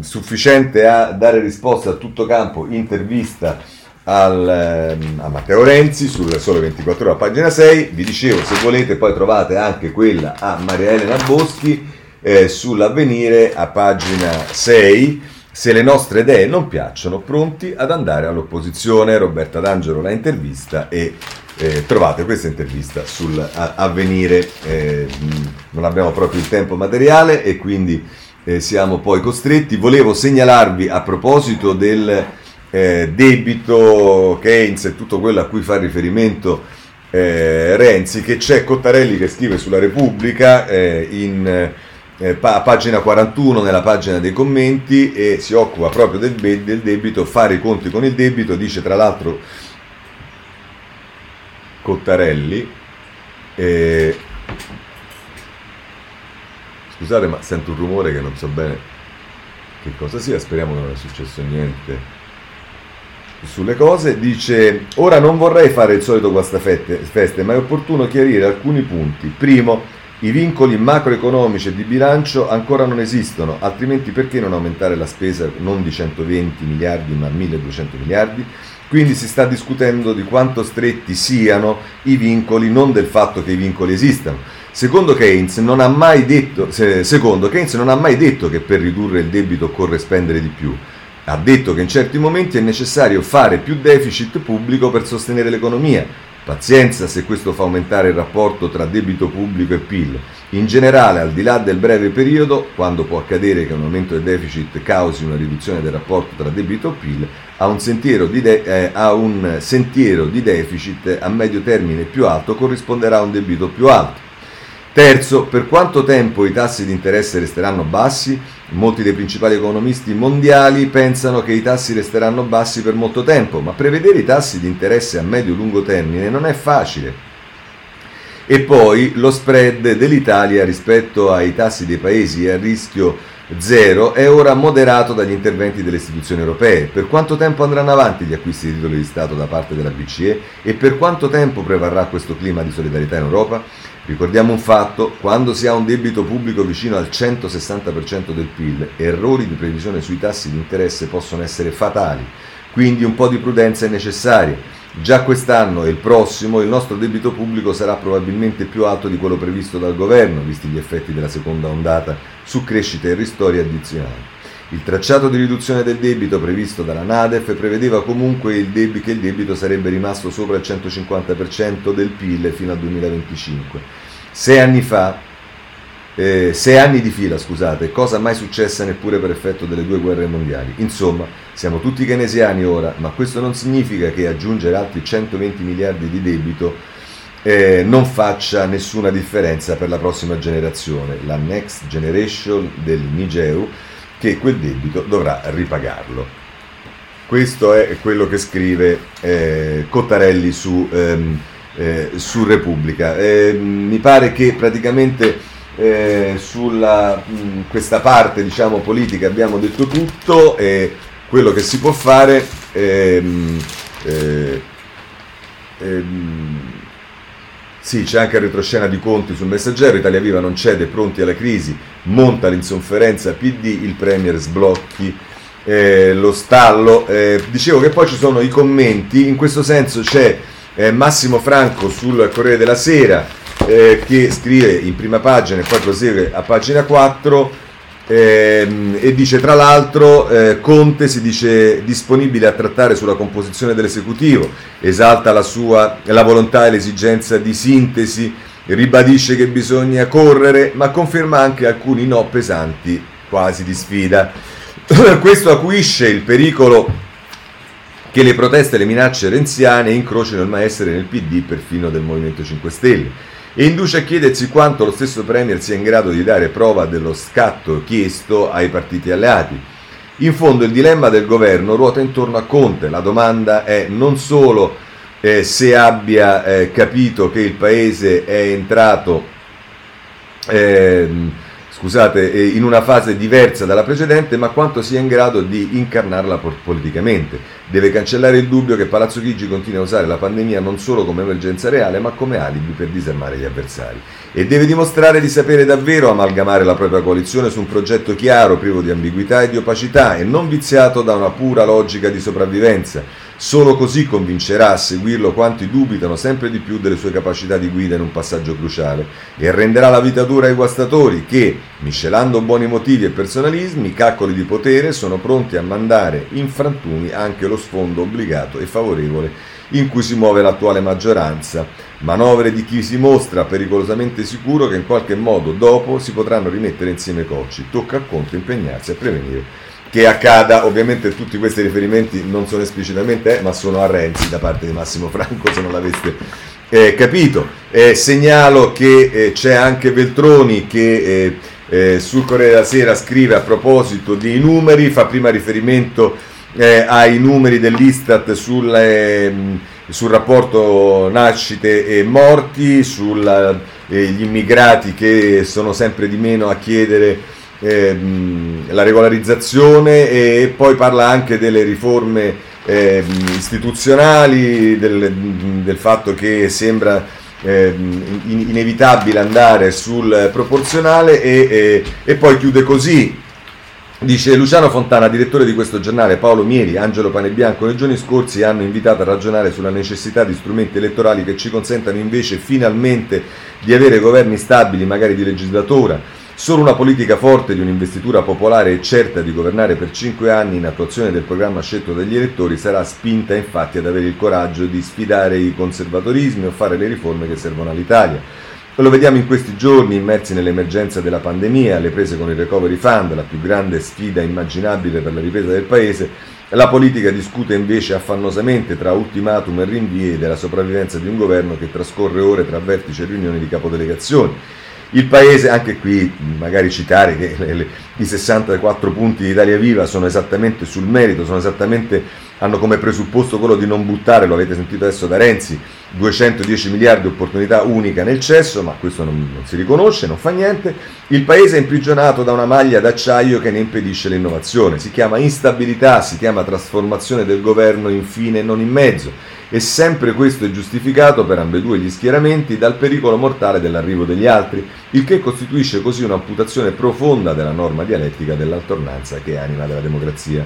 sufficiente a dare risposta a tutto campo intervista a Matteo Renzi sul Sole 24 Ore, pagina 6. Vi dicevo, se volete poi trovate anche quella a Mariana Boschi sull'Avvenire a pagina 6. Se le nostre idee non piacciono, pronti ad andare all'opposizione. Roberta D'Angelo la intervista e trovate questa intervista sull'Avvenire. Non abbiamo proprio il tempo materiale e quindi siamo poi costretti. Volevo segnalarvi a proposito del debito, Keynes e tutto quello a cui fa riferimento Renzi, che c'è Cottarelli che scrive sulla Repubblica a pagina 41 nella pagina dei commenti e si occupa proprio del debito, fare i conti con il debito, dice tra l'altro Cottarelli Scusate, ma sento un rumore che non so bene che cosa sia, speriamo che non è successo niente sulle cose. Dice: ora non vorrei fare il solito guastafeste, ma è opportuno chiarire alcuni punti. Primo, i vincoli macroeconomici e di bilancio ancora non esistono, altrimenti perché non aumentare la spesa non di 120 miliardi ma 1200 miliardi? Quindi si sta discutendo di quanto stretti siano i vincoli, non del fatto che i vincoli esistano. Secondo Keynes non ha mai detto che per ridurre il debito occorre spendere di più. Ha detto che in certi momenti è necessario fare più deficit pubblico per sostenere l'economia. Pazienza se questo fa aumentare il rapporto tra debito pubblico e PIL. In generale, al di là del breve periodo, quando può accadere che un aumento del deficit causi una riduzione del rapporto tra debito e PIL, a un sentiero di deficit a medio termine più alto corrisponderà a un debito più alto. Terzo, per quanto tempo i tassi di interesse resteranno bassi? Molti dei principali economisti mondiali pensano che i tassi resteranno bassi per molto tempo, ma prevedere i tassi di interesse a medio-lungo termine non è facile. E poi lo spread dell'Italia rispetto ai tassi dei paesi a rischio zero è ora moderato dagli interventi delle istituzioni europee. Per quanto tempo andranno avanti gli acquisti di titoli di Stato da parte della BCE e per quanto tempo prevarrà questo clima di solidarietà in Europa? Ricordiamo un fatto: quando si ha un debito pubblico vicino al 160% del PIL, errori di previsione sui tassi di interesse possono essere fatali, quindi un po' di prudenza è necessaria. Già quest'anno e il prossimo il nostro debito pubblico sarà probabilmente più alto di quello previsto dal governo, visti gli effetti della seconda ondata su crescita e ristori addizionali. Il tracciato di riduzione del debito previsto dalla NADEF prevedeva comunque che il debito sarebbe rimasto sopra il 150% del PIL fino al 2025. Sei anni di fila, cosa mai successa neppure per effetto delle due guerre mondiali. Insomma, siamo tutti keynesiani ora, ma questo non significa che aggiungere altri 120 miliardi di debito non faccia nessuna differenza per la prossima generazione, la next generation del Nigeu, che quel debito dovrà ripagarlo. Questo è quello che scrive Cottarelli su Repubblica. Mi pare che praticamente sulla questa parte, diciamo, politica abbiamo detto tutto, e quello che si può fare sì, c'è anche il retroscena di Conti sul Messaggero. Italia Viva non cede, pronti alla crisi, monta l'insofferenza PD, il Premier sblocchi lo stallo. Dicevo che poi ci sono i commenti, in questo senso c'è Massimo Franco sul Corriere della Sera che scrive in prima pagina e poi prosegue a pagina 4 e dice, tra l'altro, Conte si dice disponibile a trattare sulla composizione dell'esecutivo, esalta la volontà e l'esigenza di sintesi, ribadisce che bisogna correre, ma conferma anche alcuni no pesanti, quasi di sfida. Questo acuisce il pericolo che le proteste e le minacce renziane incrocino il malessere nel PD, perfino del Movimento 5 Stelle. E induce a chiedersi quanto lo stesso Premier sia in grado di dare prova dello scatto chiesto ai partiti alleati. In fondo il dilemma del governo ruota intorno a Conte. La domanda è non solo se abbia capito che il Paese è entrato in una fase diversa dalla precedente, ma quanto sia in grado di incarnarla politicamente. Deve cancellare il dubbio che Palazzo Chigi continua a usare la pandemia non solo come emergenza reale, ma come alibi per disarmare gli avversari, e deve dimostrare di sapere davvero amalgamare la propria coalizione su un progetto chiaro, privo di ambiguità e di opacità, e non viziato da una pura logica di sopravvivenza. Solo così convincerà a seguirlo quanti dubitano sempre di più delle sue capacità di guida in un passaggio cruciale, e renderà la vita dura ai guastatori che, miscelando buoni motivi e personalismi, calcoli di potere, sono pronti a mandare in frantumi anche lo sfondo obbligato e favorevole in cui si muove l'attuale maggioranza. Manovre di chi si mostra pericolosamente sicuro che in qualche modo dopo si potranno rimettere insieme cocci. Tocca a Conte impegnarsi a prevenire che accada. Ovviamente tutti questi riferimenti non sono esplicitamente, ma sono a Renzi da parte di Massimo Franco, se non l'aveste capito. Segnalo che c'è anche Veltroni che sul Corriere della Sera scrive a proposito dei numeri, fa prima riferimento ai numeri dell'Istat sulle sul rapporto nascite e morti, sugli immigrati che sono sempre di meno a chiedere la regolarizzazione, e poi parla anche delle riforme istituzionali, del fatto che sembra inevitabile andare sul proporzionale e poi chiude così. Dice: Luciano Fontana, direttore di questo giornale, Paolo Mieri, Angelo Panebianco nei giorni scorsi hanno invitato a ragionare sulla necessità di strumenti elettorali che ci consentano invece finalmente di avere governi stabili, magari di legislatura. Solo una politica forte di un'investitura popolare e certa di governare per 5 anni in attuazione del programma scelto dagli elettori sarà spinta infatti ad avere il coraggio di sfidare i conservatorismi o fare le riforme che servono all'Italia. Lo vediamo in questi giorni, immersi nell'emergenza della pandemia, alle prese con il Recovery Fund, la più grande sfida immaginabile per la ripresa del Paese. La politica discute invece affannosamente tra ultimatum e rinvii della sopravvivenza di un governo che trascorre ore tra vertici e riunioni di capodelegazioni. Il Paese, anche qui magari citare che i 64 punti di Italia Viva sono esattamente sul merito, hanno come presupposto quello di non buttare, lo avete sentito adesso da Renzi, 210 miliardi opportunità unica nel cesso, ma questo non si riconosce, non fa niente. Il Paese è imprigionato da una maglia d'acciaio che ne impedisce l'innovazione, si chiama instabilità, si chiama trasformazione del governo in fine e non in mezzo. E sempre questo è giustificato per ambedue gli schieramenti dal pericolo mortale dell'arrivo degli altri, il che costituisce così un'amputazione profonda della norma dialettica dell'alternanza che è anima della democrazia.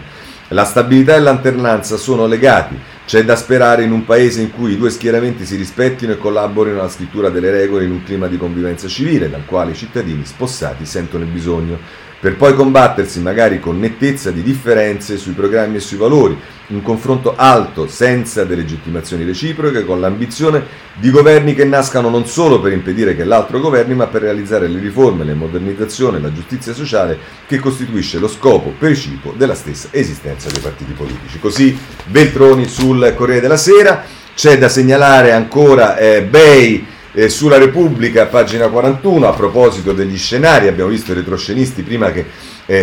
La stabilità e l'alternanza sono legati, c'è da sperare in un paese in cui i due schieramenti si rispettino e collaborino alla scrittura delle regole in un clima di convivenza civile dal quale i cittadini spossati sentono il bisogno, per poi combattersi magari con nettezza di differenze sui programmi e sui valori, un confronto alto senza delegittimazioni reciproche, con l'ambizione di governi che nascano non solo per impedire che l'altro governi, ma per realizzare le riforme, le modernizzazioni, la giustizia sociale che costituisce lo scopo precipuo della stessa esistenza dei partiti politici. Così Veltroni sul Corriere della Sera. C'è da segnalare ancora Bay sulla Repubblica, pagina 41, a proposito degli scenari. Abbiamo visto i retroscenisti prima che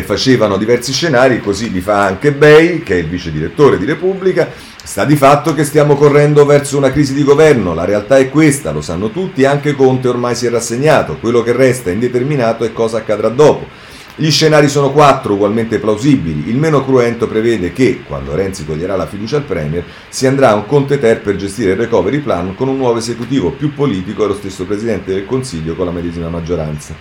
facevano diversi scenari, così li fa anche Bei, che è il vice direttore di Repubblica. Sta di fatto che stiamo correndo verso una crisi di governo, la realtà è questa, lo sanno tutti, anche Conte ormai si è rassegnato, quello che resta indeterminato è cosa accadrà dopo. Gli scenari sono 4, ugualmente plausibili. Il meno cruento prevede che, quando Renzi toglierà la fiducia al Premier, si andrà a un Conte Ter per gestire il recovery plan con un nuovo esecutivo più politico e lo stesso Presidente del Consiglio con la medesima maggioranza.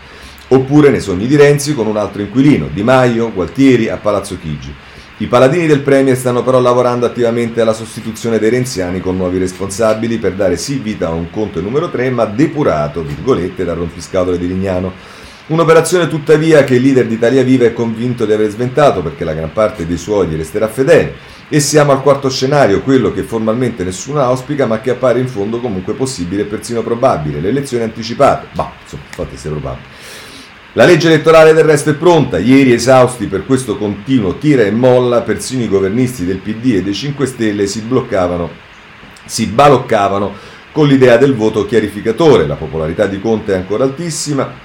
Oppure nei sogni di Renzi con un altro inquilino, Di Maio, Gualtieri a Palazzo Chigi. I paladini del Premier stanno però lavorando attivamente alla sostituzione dei renziani con nuovi responsabili per dare sì vita a un Conte numero 3, ma depurato, virgolette, dal rompiscatole di Lignano. Un'operazione tuttavia che il leader di Italia Viva è convinto di aver sventato, perché la gran parte dei suoi gli resterà fedele, e siamo al 4 scenario, quello che formalmente nessuno auspica ma che appare in fondo comunque possibile e persino probabile, le elezioni anticipate, ma insomma, infatti sia probabile. La legge elettorale del resto è pronta, ieri esausti per questo continuo tira e molla, persino i governisti del PD e dei 5 Stelle si baloccavano con l'idea del voto chiarificatore, la popolarità di Conte è ancora altissima,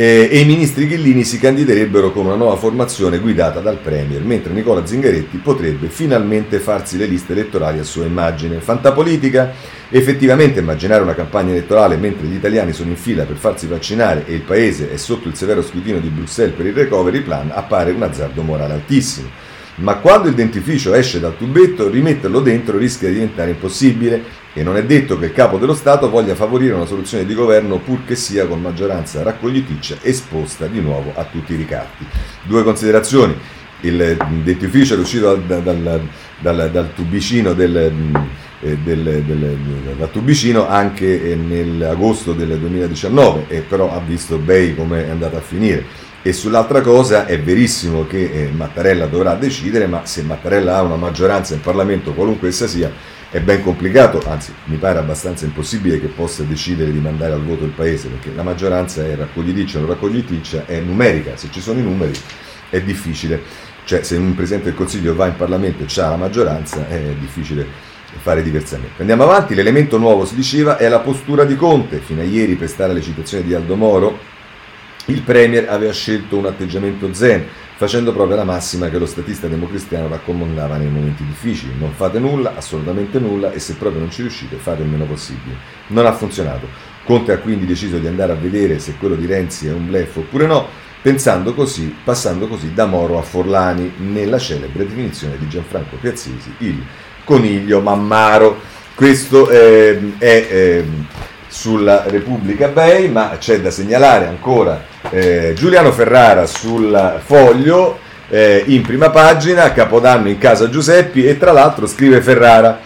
e i ministri Ghillini si candiderebbero con una nuova formazione guidata dal Premier, mentre Nicola Zingaretti potrebbe finalmente farsi le liste elettorali a sua immagine. Fantapolitica? Effettivamente immaginare una campagna elettorale mentre gli italiani sono in fila per farsi vaccinare e il Paese è sotto il severo scrutinio di Bruxelles per il recovery plan appare un azzardo morale altissimo. Ma quando il dentifricio esce dal tubetto, rimetterlo dentro rischia di diventare impossibile, e non è detto che il capo dello Stato voglia favorire una soluzione di governo purché sia con maggioranza raccogliticcia esposta di nuovo a tutti i ricatti. Due considerazioni: il dentifricio è uscito dal tubicino del tubicino anche nell'agosto del 2019, e però ha visto Bei come è andata a finire. E sull'altra cosa è verissimo che Mattarella dovrà decidere, ma se Mattarella ha una maggioranza in Parlamento, qualunque essa sia, è ben complicato, anzi mi pare abbastanza impossibile che possa decidere di mandare al voto il Paese, perché la maggioranza è raccogliticcia o non raccogliticcia, è numerica, se ci sono i numeri è difficile, cioè se un Presidente del Consiglio va in Parlamento e ha la maggioranza è difficile fare diversamente. Andiamo avanti, l'elemento nuovo, si diceva, è la postura di Conte. Fino a ieri, per stare alle citazioni di Aldo Moro, Il Premier aveva scelto un atteggiamento zen, facendo proprio la massima che lo statista democristiano raccomandava nei momenti difficili. Non fate nulla, assolutamente nulla, e se proprio non ci riuscite fate il meno possibile. Non ha funzionato. Conte ha quindi deciso di andare a vedere se quello di Renzi è un bluff oppure no, passando così da Moro a Forlani, nella celebre definizione di Gianfranco Piazzesi, il coniglio mammaro. Questo è sulla Repubblica Bay, ma c'è da segnalare ancora Giuliano Ferrara sul Foglio, in prima pagina, Capodanno in casa Giuseppi, e tra l'altro scrive Ferrara: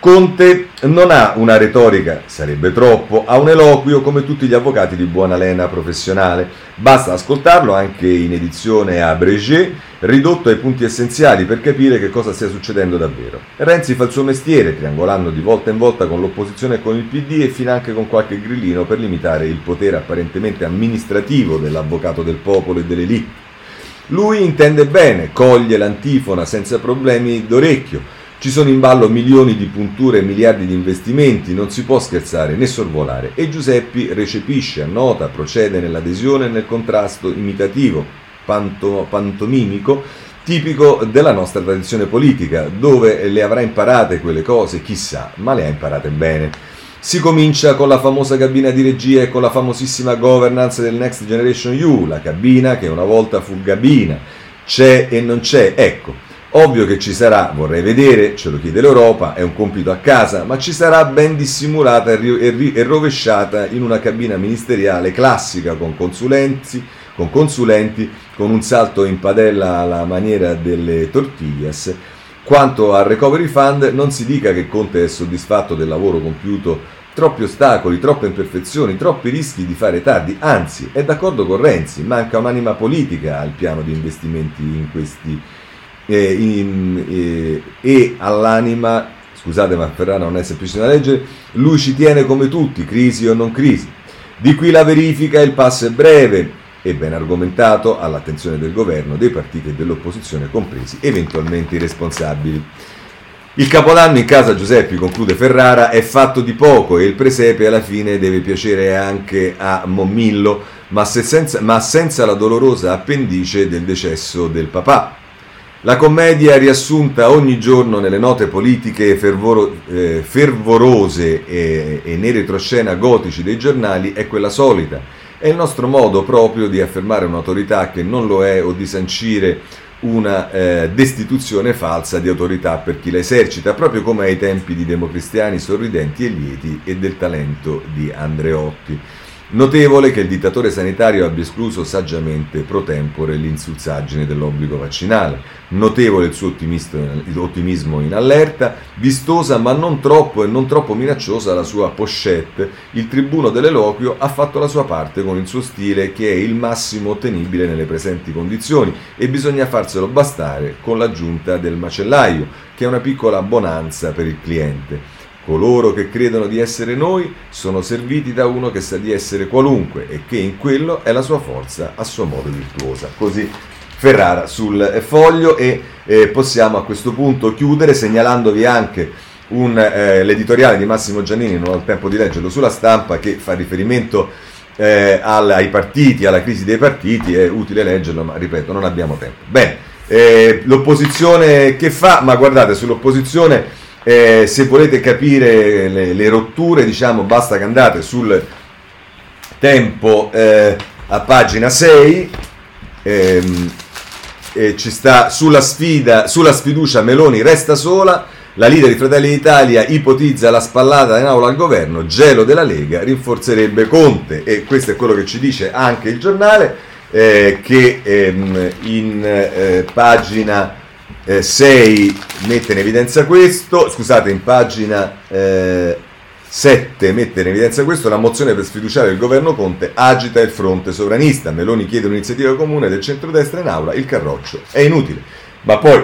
Conte non ha una retorica, sarebbe troppo, ha un eloquio come tutti gli avvocati di buona lena professionale, basta ascoltarlo anche in edizione abrégée, ridotto ai punti essenziali per capire che cosa stia succedendo davvero. Renzi fa il suo mestiere, triangolando di volta in volta con l'opposizione e con il PD e finanche con qualche grillino per limitare il potere apparentemente amministrativo dell'avvocato del popolo e dell'elite. Lui intende bene, coglie l'antifona senza problemi d'orecchio. Ci sono in ballo milioni di punture e miliardi di investimenti, non si può scherzare né sorvolare. E Giuseppi recepisce, annota, procede nell'adesione e nel contrasto imitativo, pantomimico, tipico della nostra tradizione politica, dove le avrà imparate quelle cose, chissà, ma le ha imparate bene. Si comincia con la famosa cabina di regia e con la famosissima governance del Next Generation EU, la cabina che una volta fu gabina, c'è e non c'è, ecco. Ovvio che ci sarà, vorrei vedere, ce lo chiede l'Europa, è un compito a casa, ma ci sarà ben dissimulata e rovesciata in una cabina ministeriale classica con consulenti, con un salto in padella alla maniera delle tortillas. Quanto al Recovery Fund, non si dica che Conte è soddisfatto del lavoro compiuto. Troppi ostacoli, troppe imperfezioni, troppi rischi di fare tardi, anzi, è d'accordo con Renzi, manca un'anima politica al piano di investimenti in questi e all'anima, scusate ma Ferrara non è semplicissimo da leggere, lui ci tiene come tutti, crisi o non crisi. Di qui la verifica, il passo è breve e ben argomentato all'attenzione del governo, dei partiti e dell'opposizione, compresi eventualmente i responsabili. Il Capodanno in casa Giuseppi, conclude Ferrara, è fatto di poco e il presepe alla fine deve piacere anche a Mommillo, ma senza la dolorosa appendice del decesso del papà. La commedia riassunta ogni giorno nelle note politiche fervorose e nei retroscena gotici dei giornali è quella solita. È il nostro modo proprio di affermare un'autorità che non lo è o di sancire una destituzione falsa di autorità per chi la esercita, proprio come ai tempi di democristiani sorridenti e lieti e del talento di Andreotti. Notevole che il dittatore sanitario abbia escluso saggiamente pro tempore l'insulsaggine dell'obbligo vaccinale, notevole il suo ottimismo in allerta, vistosa ma non troppo minacciosa la sua pochette, il tribuno dell'eloquio ha fatto la sua parte con il suo stile che è il massimo ottenibile nelle presenti condizioni e bisogna farselo bastare con l'aggiunta del macellaio, che è una piccola bonanza per il cliente. Coloro che credono di essere noi sono serviti da uno che sa di essere qualunque e che in quello è la sua forza a suo modo virtuosa. Così Ferrara sul Foglio, e possiamo a questo punto chiudere segnalandovi anche l'editoriale di Massimo Giannini, non ho il tempo di leggerlo, sulla Stampa, che fa riferimento ai partiti, alla crisi dei partiti. È utile leggerlo, ma ripeto, non abbiamo tempo. Bene, l'opposizione che fa? Ma guardate, sull'opposizione, se volete capire le rotture, diciamo, basta che andate sul Tempo, a pagina 6, ci sta sulla sfiducia Meloni resta sola, la leader di Fratelli d'Italia ipotizza la spallata in aula al governo, gelo della Lega rinforzerebbe Conte, e questo è quello che ci dice anche il giornale, che in pagina 6 mette in evidenza questo, scusate, in pagina 7 mette in evidenza questo: la mozione per sfiduciare il governo Conte agita il fronte sovranista, Meloni chiede un'iniziativa comune del centrodestra in aula, il carroccio è inutile. Ma poi,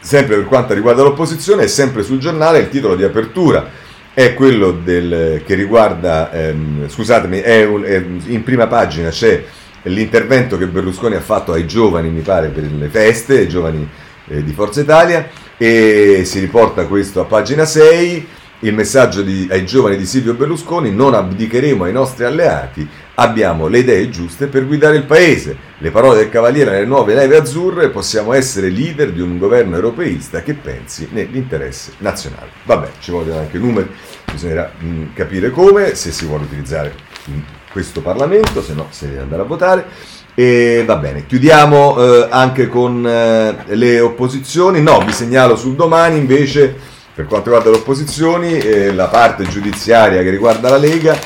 sempre per quanto riguarda l'opposizione, e sempre sul giornale, il titolo di apertura è quello che riguarda, in prima pagina c'è l'intervento che Berlusconi ha fatto ai giovani, mi pare, per le feste, ai giovani di Forza Italia, e si riporta questo a pagina 6, il messaggio ai giovani di Silvio Berlusconi: non abdicheremo ai nostri alleati, Abbiamo le idee giuste per guidare il Paese, le parole del Cavaliere nelle nuove navi azzurre, possiamo essere leader di un governo europeista che pensi nell'interesse nazionale. Vabbè, ci vogliono anche numeri, bisognerà capire come, se si vuole utilizzare questo Parlamento, se no se deve andare a votare. E va bene, chiudiamo anche con le opposizioni. No, vi segnalo sul Domani invece, per quanto riguarda le opposizioni, la parte giudiziaria che riguarda la Lega,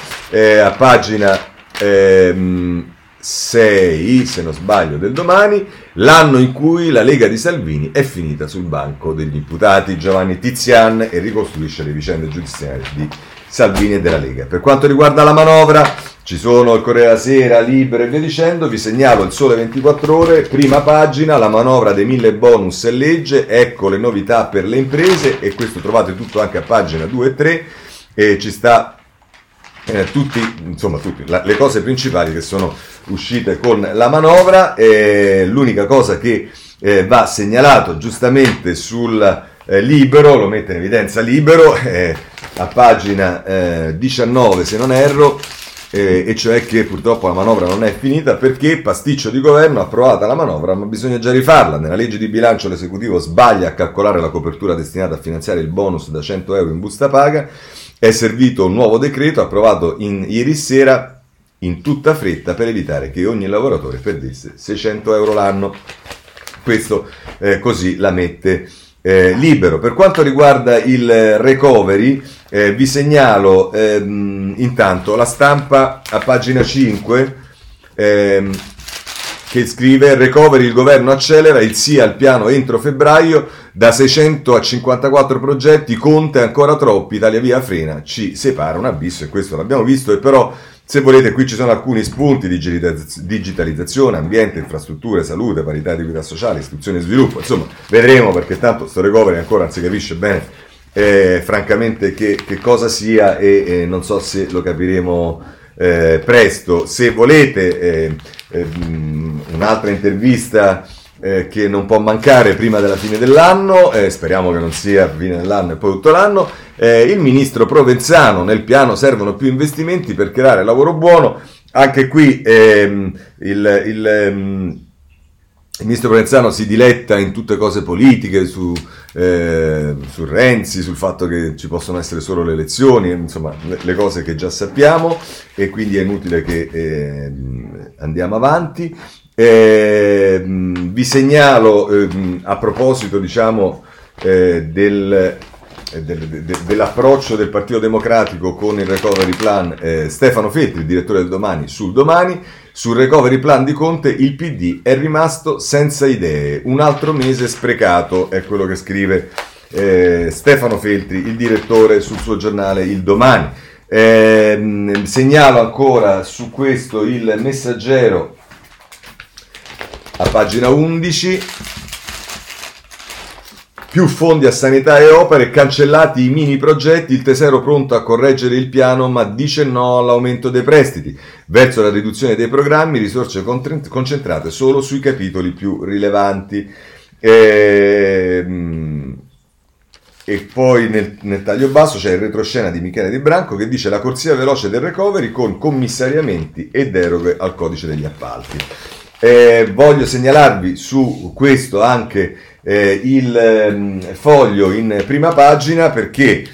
a pagina 6, se non sbaglio, del Domani, l'anno in cui la Lega di Salvini è finita sul banco degli imputati, Giovanni Tizian, e ricostruisce le vicende giudiziarie di Salvini e della Lega. Per quanto riguarda la manovra, ci sono il Corriere della Sera, Libero e via dicendo. Vi segnalo il Sole 24 Ore, prima pagina, la manovra dei 1000 bonus e legge, ecco le novità per le imprese, e questo trovate tutto anche a pagina 2 e 3, e ci sta le cose principali che sono uscite con la manovra. L'unica cosa che va segnalato giustamente sul Libero, lo mette in evidenza Libero, a pagina 19 se non erro, e cioè che purtroppo la manovra non è finita, perché pasticcio di governo, approvata la manovra ma bisogna già rifarla. Nella legge di bilancio l'esecutivo sbaglia a calcolare la copertura destinata a finanziare il bonus da 100 euro in busta paga. È servito un nuovo decreto approvato ieri sera in tutta fretta per evitare che ogni lavoratore perdesse 600 euro l'anno. Questo così la mette Libero. Per quanto riguarda il recovery, vi segnalo intanto La Stampa a pagina 5, che scrive: recovery, il governo accelera il sì al piano entro febbraio, da 600 a 54 progetti, Conte ancora troppi, Italia Via frena, ci separa un abisso, e questo l'abbiamo visto. E però, se volete, qui ci sono alcuni spunti: digitalizzazione, ambiente, infrastrutture, salute, parità di equità sociale, istruzione e sviluppo. Insomma, vedremo, perché tanto sto recovery ancora non si capisce bene, francamente, che cosa sia, e non so se lo capiremo presto. Se volete un'altra intervista che non può mancare prima della fine dell'anno, speriamo che non sia fine dell'anno e poi tutto l'anno, il ministro Provenzano: nel piano servono più investimenti per creare lavoro buono. Anche qui il ministro Provenzano si diletta in tutte cose politiche, su Renzi, sul fatto che ci possono essere solo le elezioni, insomma le cose che già sappiamo, e quindi è inutile che andiamo avanti. Vi segnalo a proposito, diciamo, dell'approccio del Partito Democratico con il Recovery Plan, Stefano Feltri, il direttore del Domani, sul Domani: sul Recovery Plan di Conte il PD è rimasto senza idee, un altro mese sprecato, è quello che scrive Stefano Feltri, il direttore, sul suo giornale Il Domani. Segnalo ancora su questo Il Messaggero a pagina 11, più fondi a sanità e opere, cancellati i mini progetti, il Tesoro pronto a correggere il piano ma dice no all'aumento dei prestiti, verso la riduzione dei programmi, risorse concentrate solo sui capitoli più rilevanti. E poi nel taglio basso c'è il retroscena di Michele Di Branco, che dice: la corsia veloce del recovery con commissariamenti e deroghe al codice degli appalti. Voglio segnalarvi su questo anche il Foglio in prima pagina, perché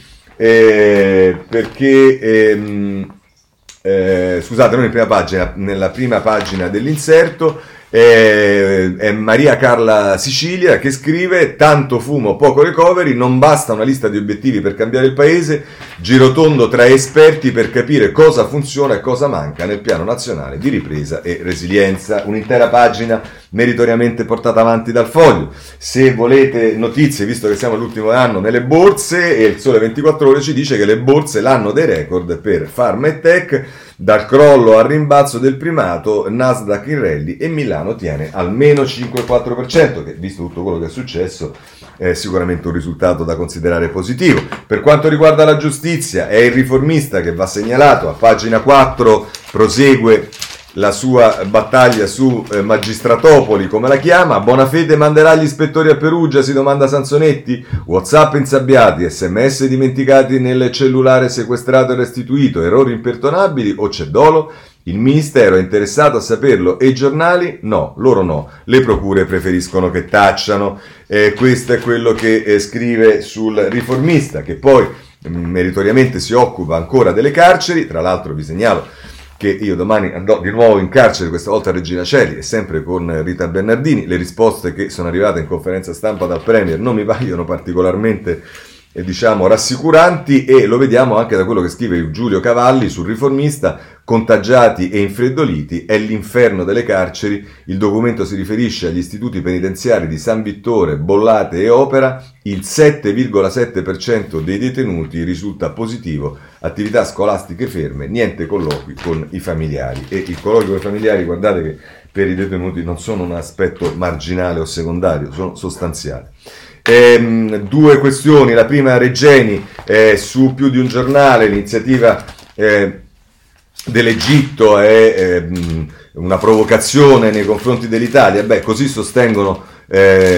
scusate, non in prima pagina, nella prima pagina dell'inserto, è Maria Carla Sicilia che scrive: tanto fumo, poco recovery, non basta una lista di obiettivi per cambiare il Paese, girotondo tra esperti per capire cosa funziona e cosa manca nel piano nazionale di ripresa e resilienza. Un'intera pagina meritoriamente portata avanti dal Foglio. Se volete notizie, visto che siamo all'ultimo anno, nelle borse, e il Sole 24 Ore ci dice che le borse l'hanno dei record per pharma e tech, dal crollo al rimbalzo del primato, Nasdaq in rally e Milano tiene almeno 5,4%, che, visto tutto quello che è successo, è sicuramente un risultato da considerare positivo. Per quanto riguarda la giustizia, è il Riformista che va segnalato, a pagina 4 prosegue la sua battaglia su Magistratopoli, come la chiama. Bonafede manderà gli ispettori a Perugia, si domanda Sansonetti, WhatsApp insabbiati, SMS dimenticati nel cellulare sequestrato e restituito, errori imperdonabili o c'è dolo? Il ministero è interessato a saperlo e i giornali no, loro no, le procure preferiscono che tacciano. Questo è quello che scrive sul Riformista, che poi meritoriamente si occupa ancora delle carceri. Tra l'altro vi segnalo che io domani andrò di nuovo in carcere, questa volta a Regina Coeli e sempre con Rita Bernardini. Le risposte che sono arrivate in conferenza stampa dal Premier non mi paiono particolarmente rassicuranti, e lo vediamo anche da quello che scrive Giulio Cavalli sul Riformista. Contagiati e infreddoliti, è l'inferno delle carceri. Il documento si riferisce agli istituti penitenziari di San Vittore, Bollate e Opera. Il 7,7% dei detenuti risulta positivo, attività scolastiche ferme, niente colloqui con i familiari. E il colloquio con i familiari, guardate che per i detenuti non sono un aspetto marginale o secondario, sono sostanziali. Due questioni, la prima Regeni, su più di un giornale, l'iniziativa dell'Egitto è una provocazione nei confronti dell'Italia, così sostengono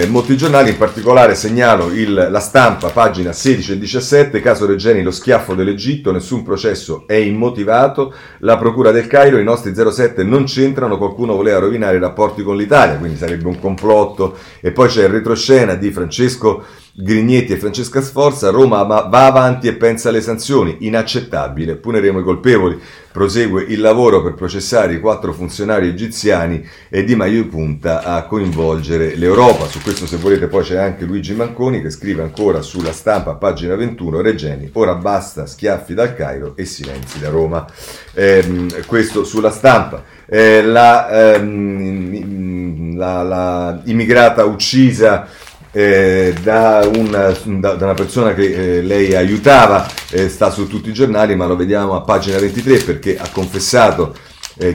molti giornali, in particolare segnalo La Stampa, pagina 16 e 17, caso Regeni, lo schiaffo dell'Egitto, nessun processo è immotivato, la procura del Cairo, i nostri 07 non c'entrano, qualcuno voleva rovinare i rapporti con l'Italia, quindi sarebbe un complotto. E poi c'è il retroscena di Francesco Grignetti e Francesca Sforza, Roma va avanti e pensa alle sanzioni, inaccettabile, puniremo i colpevoli, prosegue il lavoro per processare i 4 funzionari egiziani e Di Maio punta a coinvolgere l'Europa. Su questo, se volete, poi c'è anche Luigi Manconi che scrive ancora sulla Stampa, pagina 21, Regeni, ora basta schiaffi dal Cairo e silenzi da Roma. Questo sulla Stampa. La immigrata uccisa da una persona che lei aiutava, sta su tutti i giornali, ma lo vediamo a pagina 23 perché ha confessato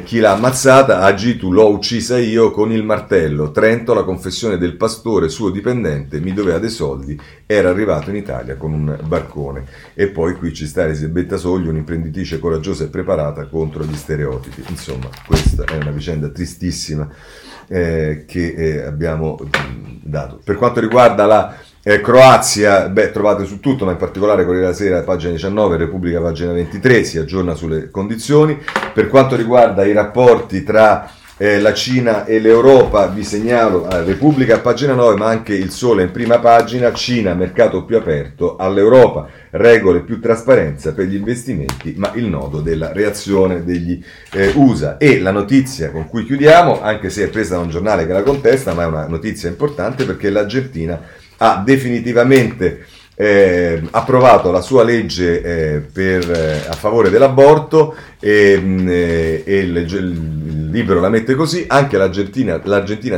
chi l'ha ammazzata. Agitu, l'ho uccisa io con il martello. Trento, la confessione del pastore, suo dipendente, mi doveva dei soldi, era arrivato in Italia con un barcone. E poi qui ci sta Elisabetta Sogli, un'imprenditrice coraggiosa e preparata contro gli stereotipi. Insomma, questa è una vicenda tristissima che abbiamo dato. Per quanto riguarda la Croazia, trovate su tutto, ma in particolare Corriere della Sera, pagina 19, Repubblica, pagina 23, si aggiorna sulle condizioni. Per quanto riguarda i rapporti tra la Cina e l'Europa, vi segnalo Repubblica, pagina 9, ma anche Il Sole in prima pagina, Cina, mercato più aperto all'Europa, regole più trasparenza per gli investimenti, ma il nodo della reazione degli USA. E la notizia con cui chiudiamo, anche se è presa da un giornale che la contesta, ma è una notizia importante perché l'Argentina ha definitivamente approvato la sua legge a favore dell'aborto, e il Libero la mette così, anche l'Argentina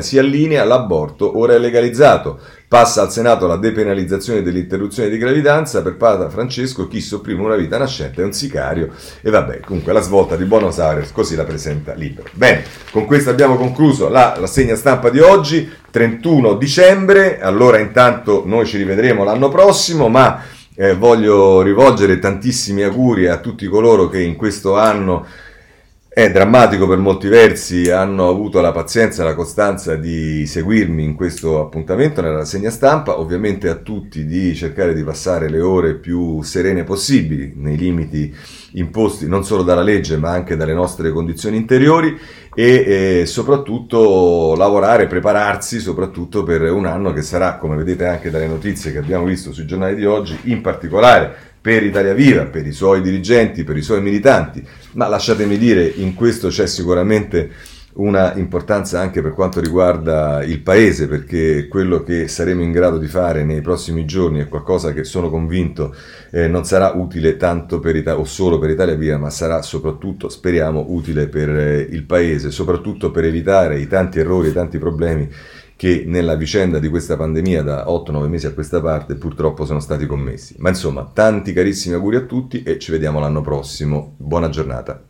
si allinea, l'aborto ora è legalizzato, passa al Senato la depenalizzazione dell'interruzione di gravidanza, per Papa Francesco chi sopprime una vita nascente è un sicario, e comunque la svolta di Buenos Aires, così la presenta Libero. Bene, con questo abbiamo concluso la rassegna stampa di oggi, 31 dicembre, allora intanto noi ci rivedremo l'anno prossimo, ma voglio rivolgere tantissimi auguri a tutti coloro che in questo anno è drammatico per molti versi, hanno avuto la pazienza e la costanza di seguirmi in questo appuntamento nella rassegna stampa, ovviamente a tutti di cercare di passare le ore più serene possibili, nei limiti imposti non solo dalla legge ma anche dalle nostre condizioni interiori, e soprattutto lavorare, prepararsi soprattutto per un anno che sarà, come vedete anche dalle notizie che abbiamo visto sui giornali di oggi, in particolare per Italia Viva, per i suoi dirigenti, per i suoi militanti, ma lasciatemi dire, in questo c'è sicuramente una importanza anche per quanto riguarda il Paese, perché quello che saremo in grado di fare nei prossimi giorni è qualcosa che sono convinto non sarà utile tanto o solo per Italia Viva, ma sarà soprattutto, speriamo, utile per il Paese, soprattutto per evitare i tanti errori, i tanti problemi che nella vicenda di questa pandemia da 8-9 mesi a questa parte purtroppo sono stati commessi. Ma insomma, tanti carissimi auguri a tutti e ci vediamo l'anno prossimo. Buona giornata.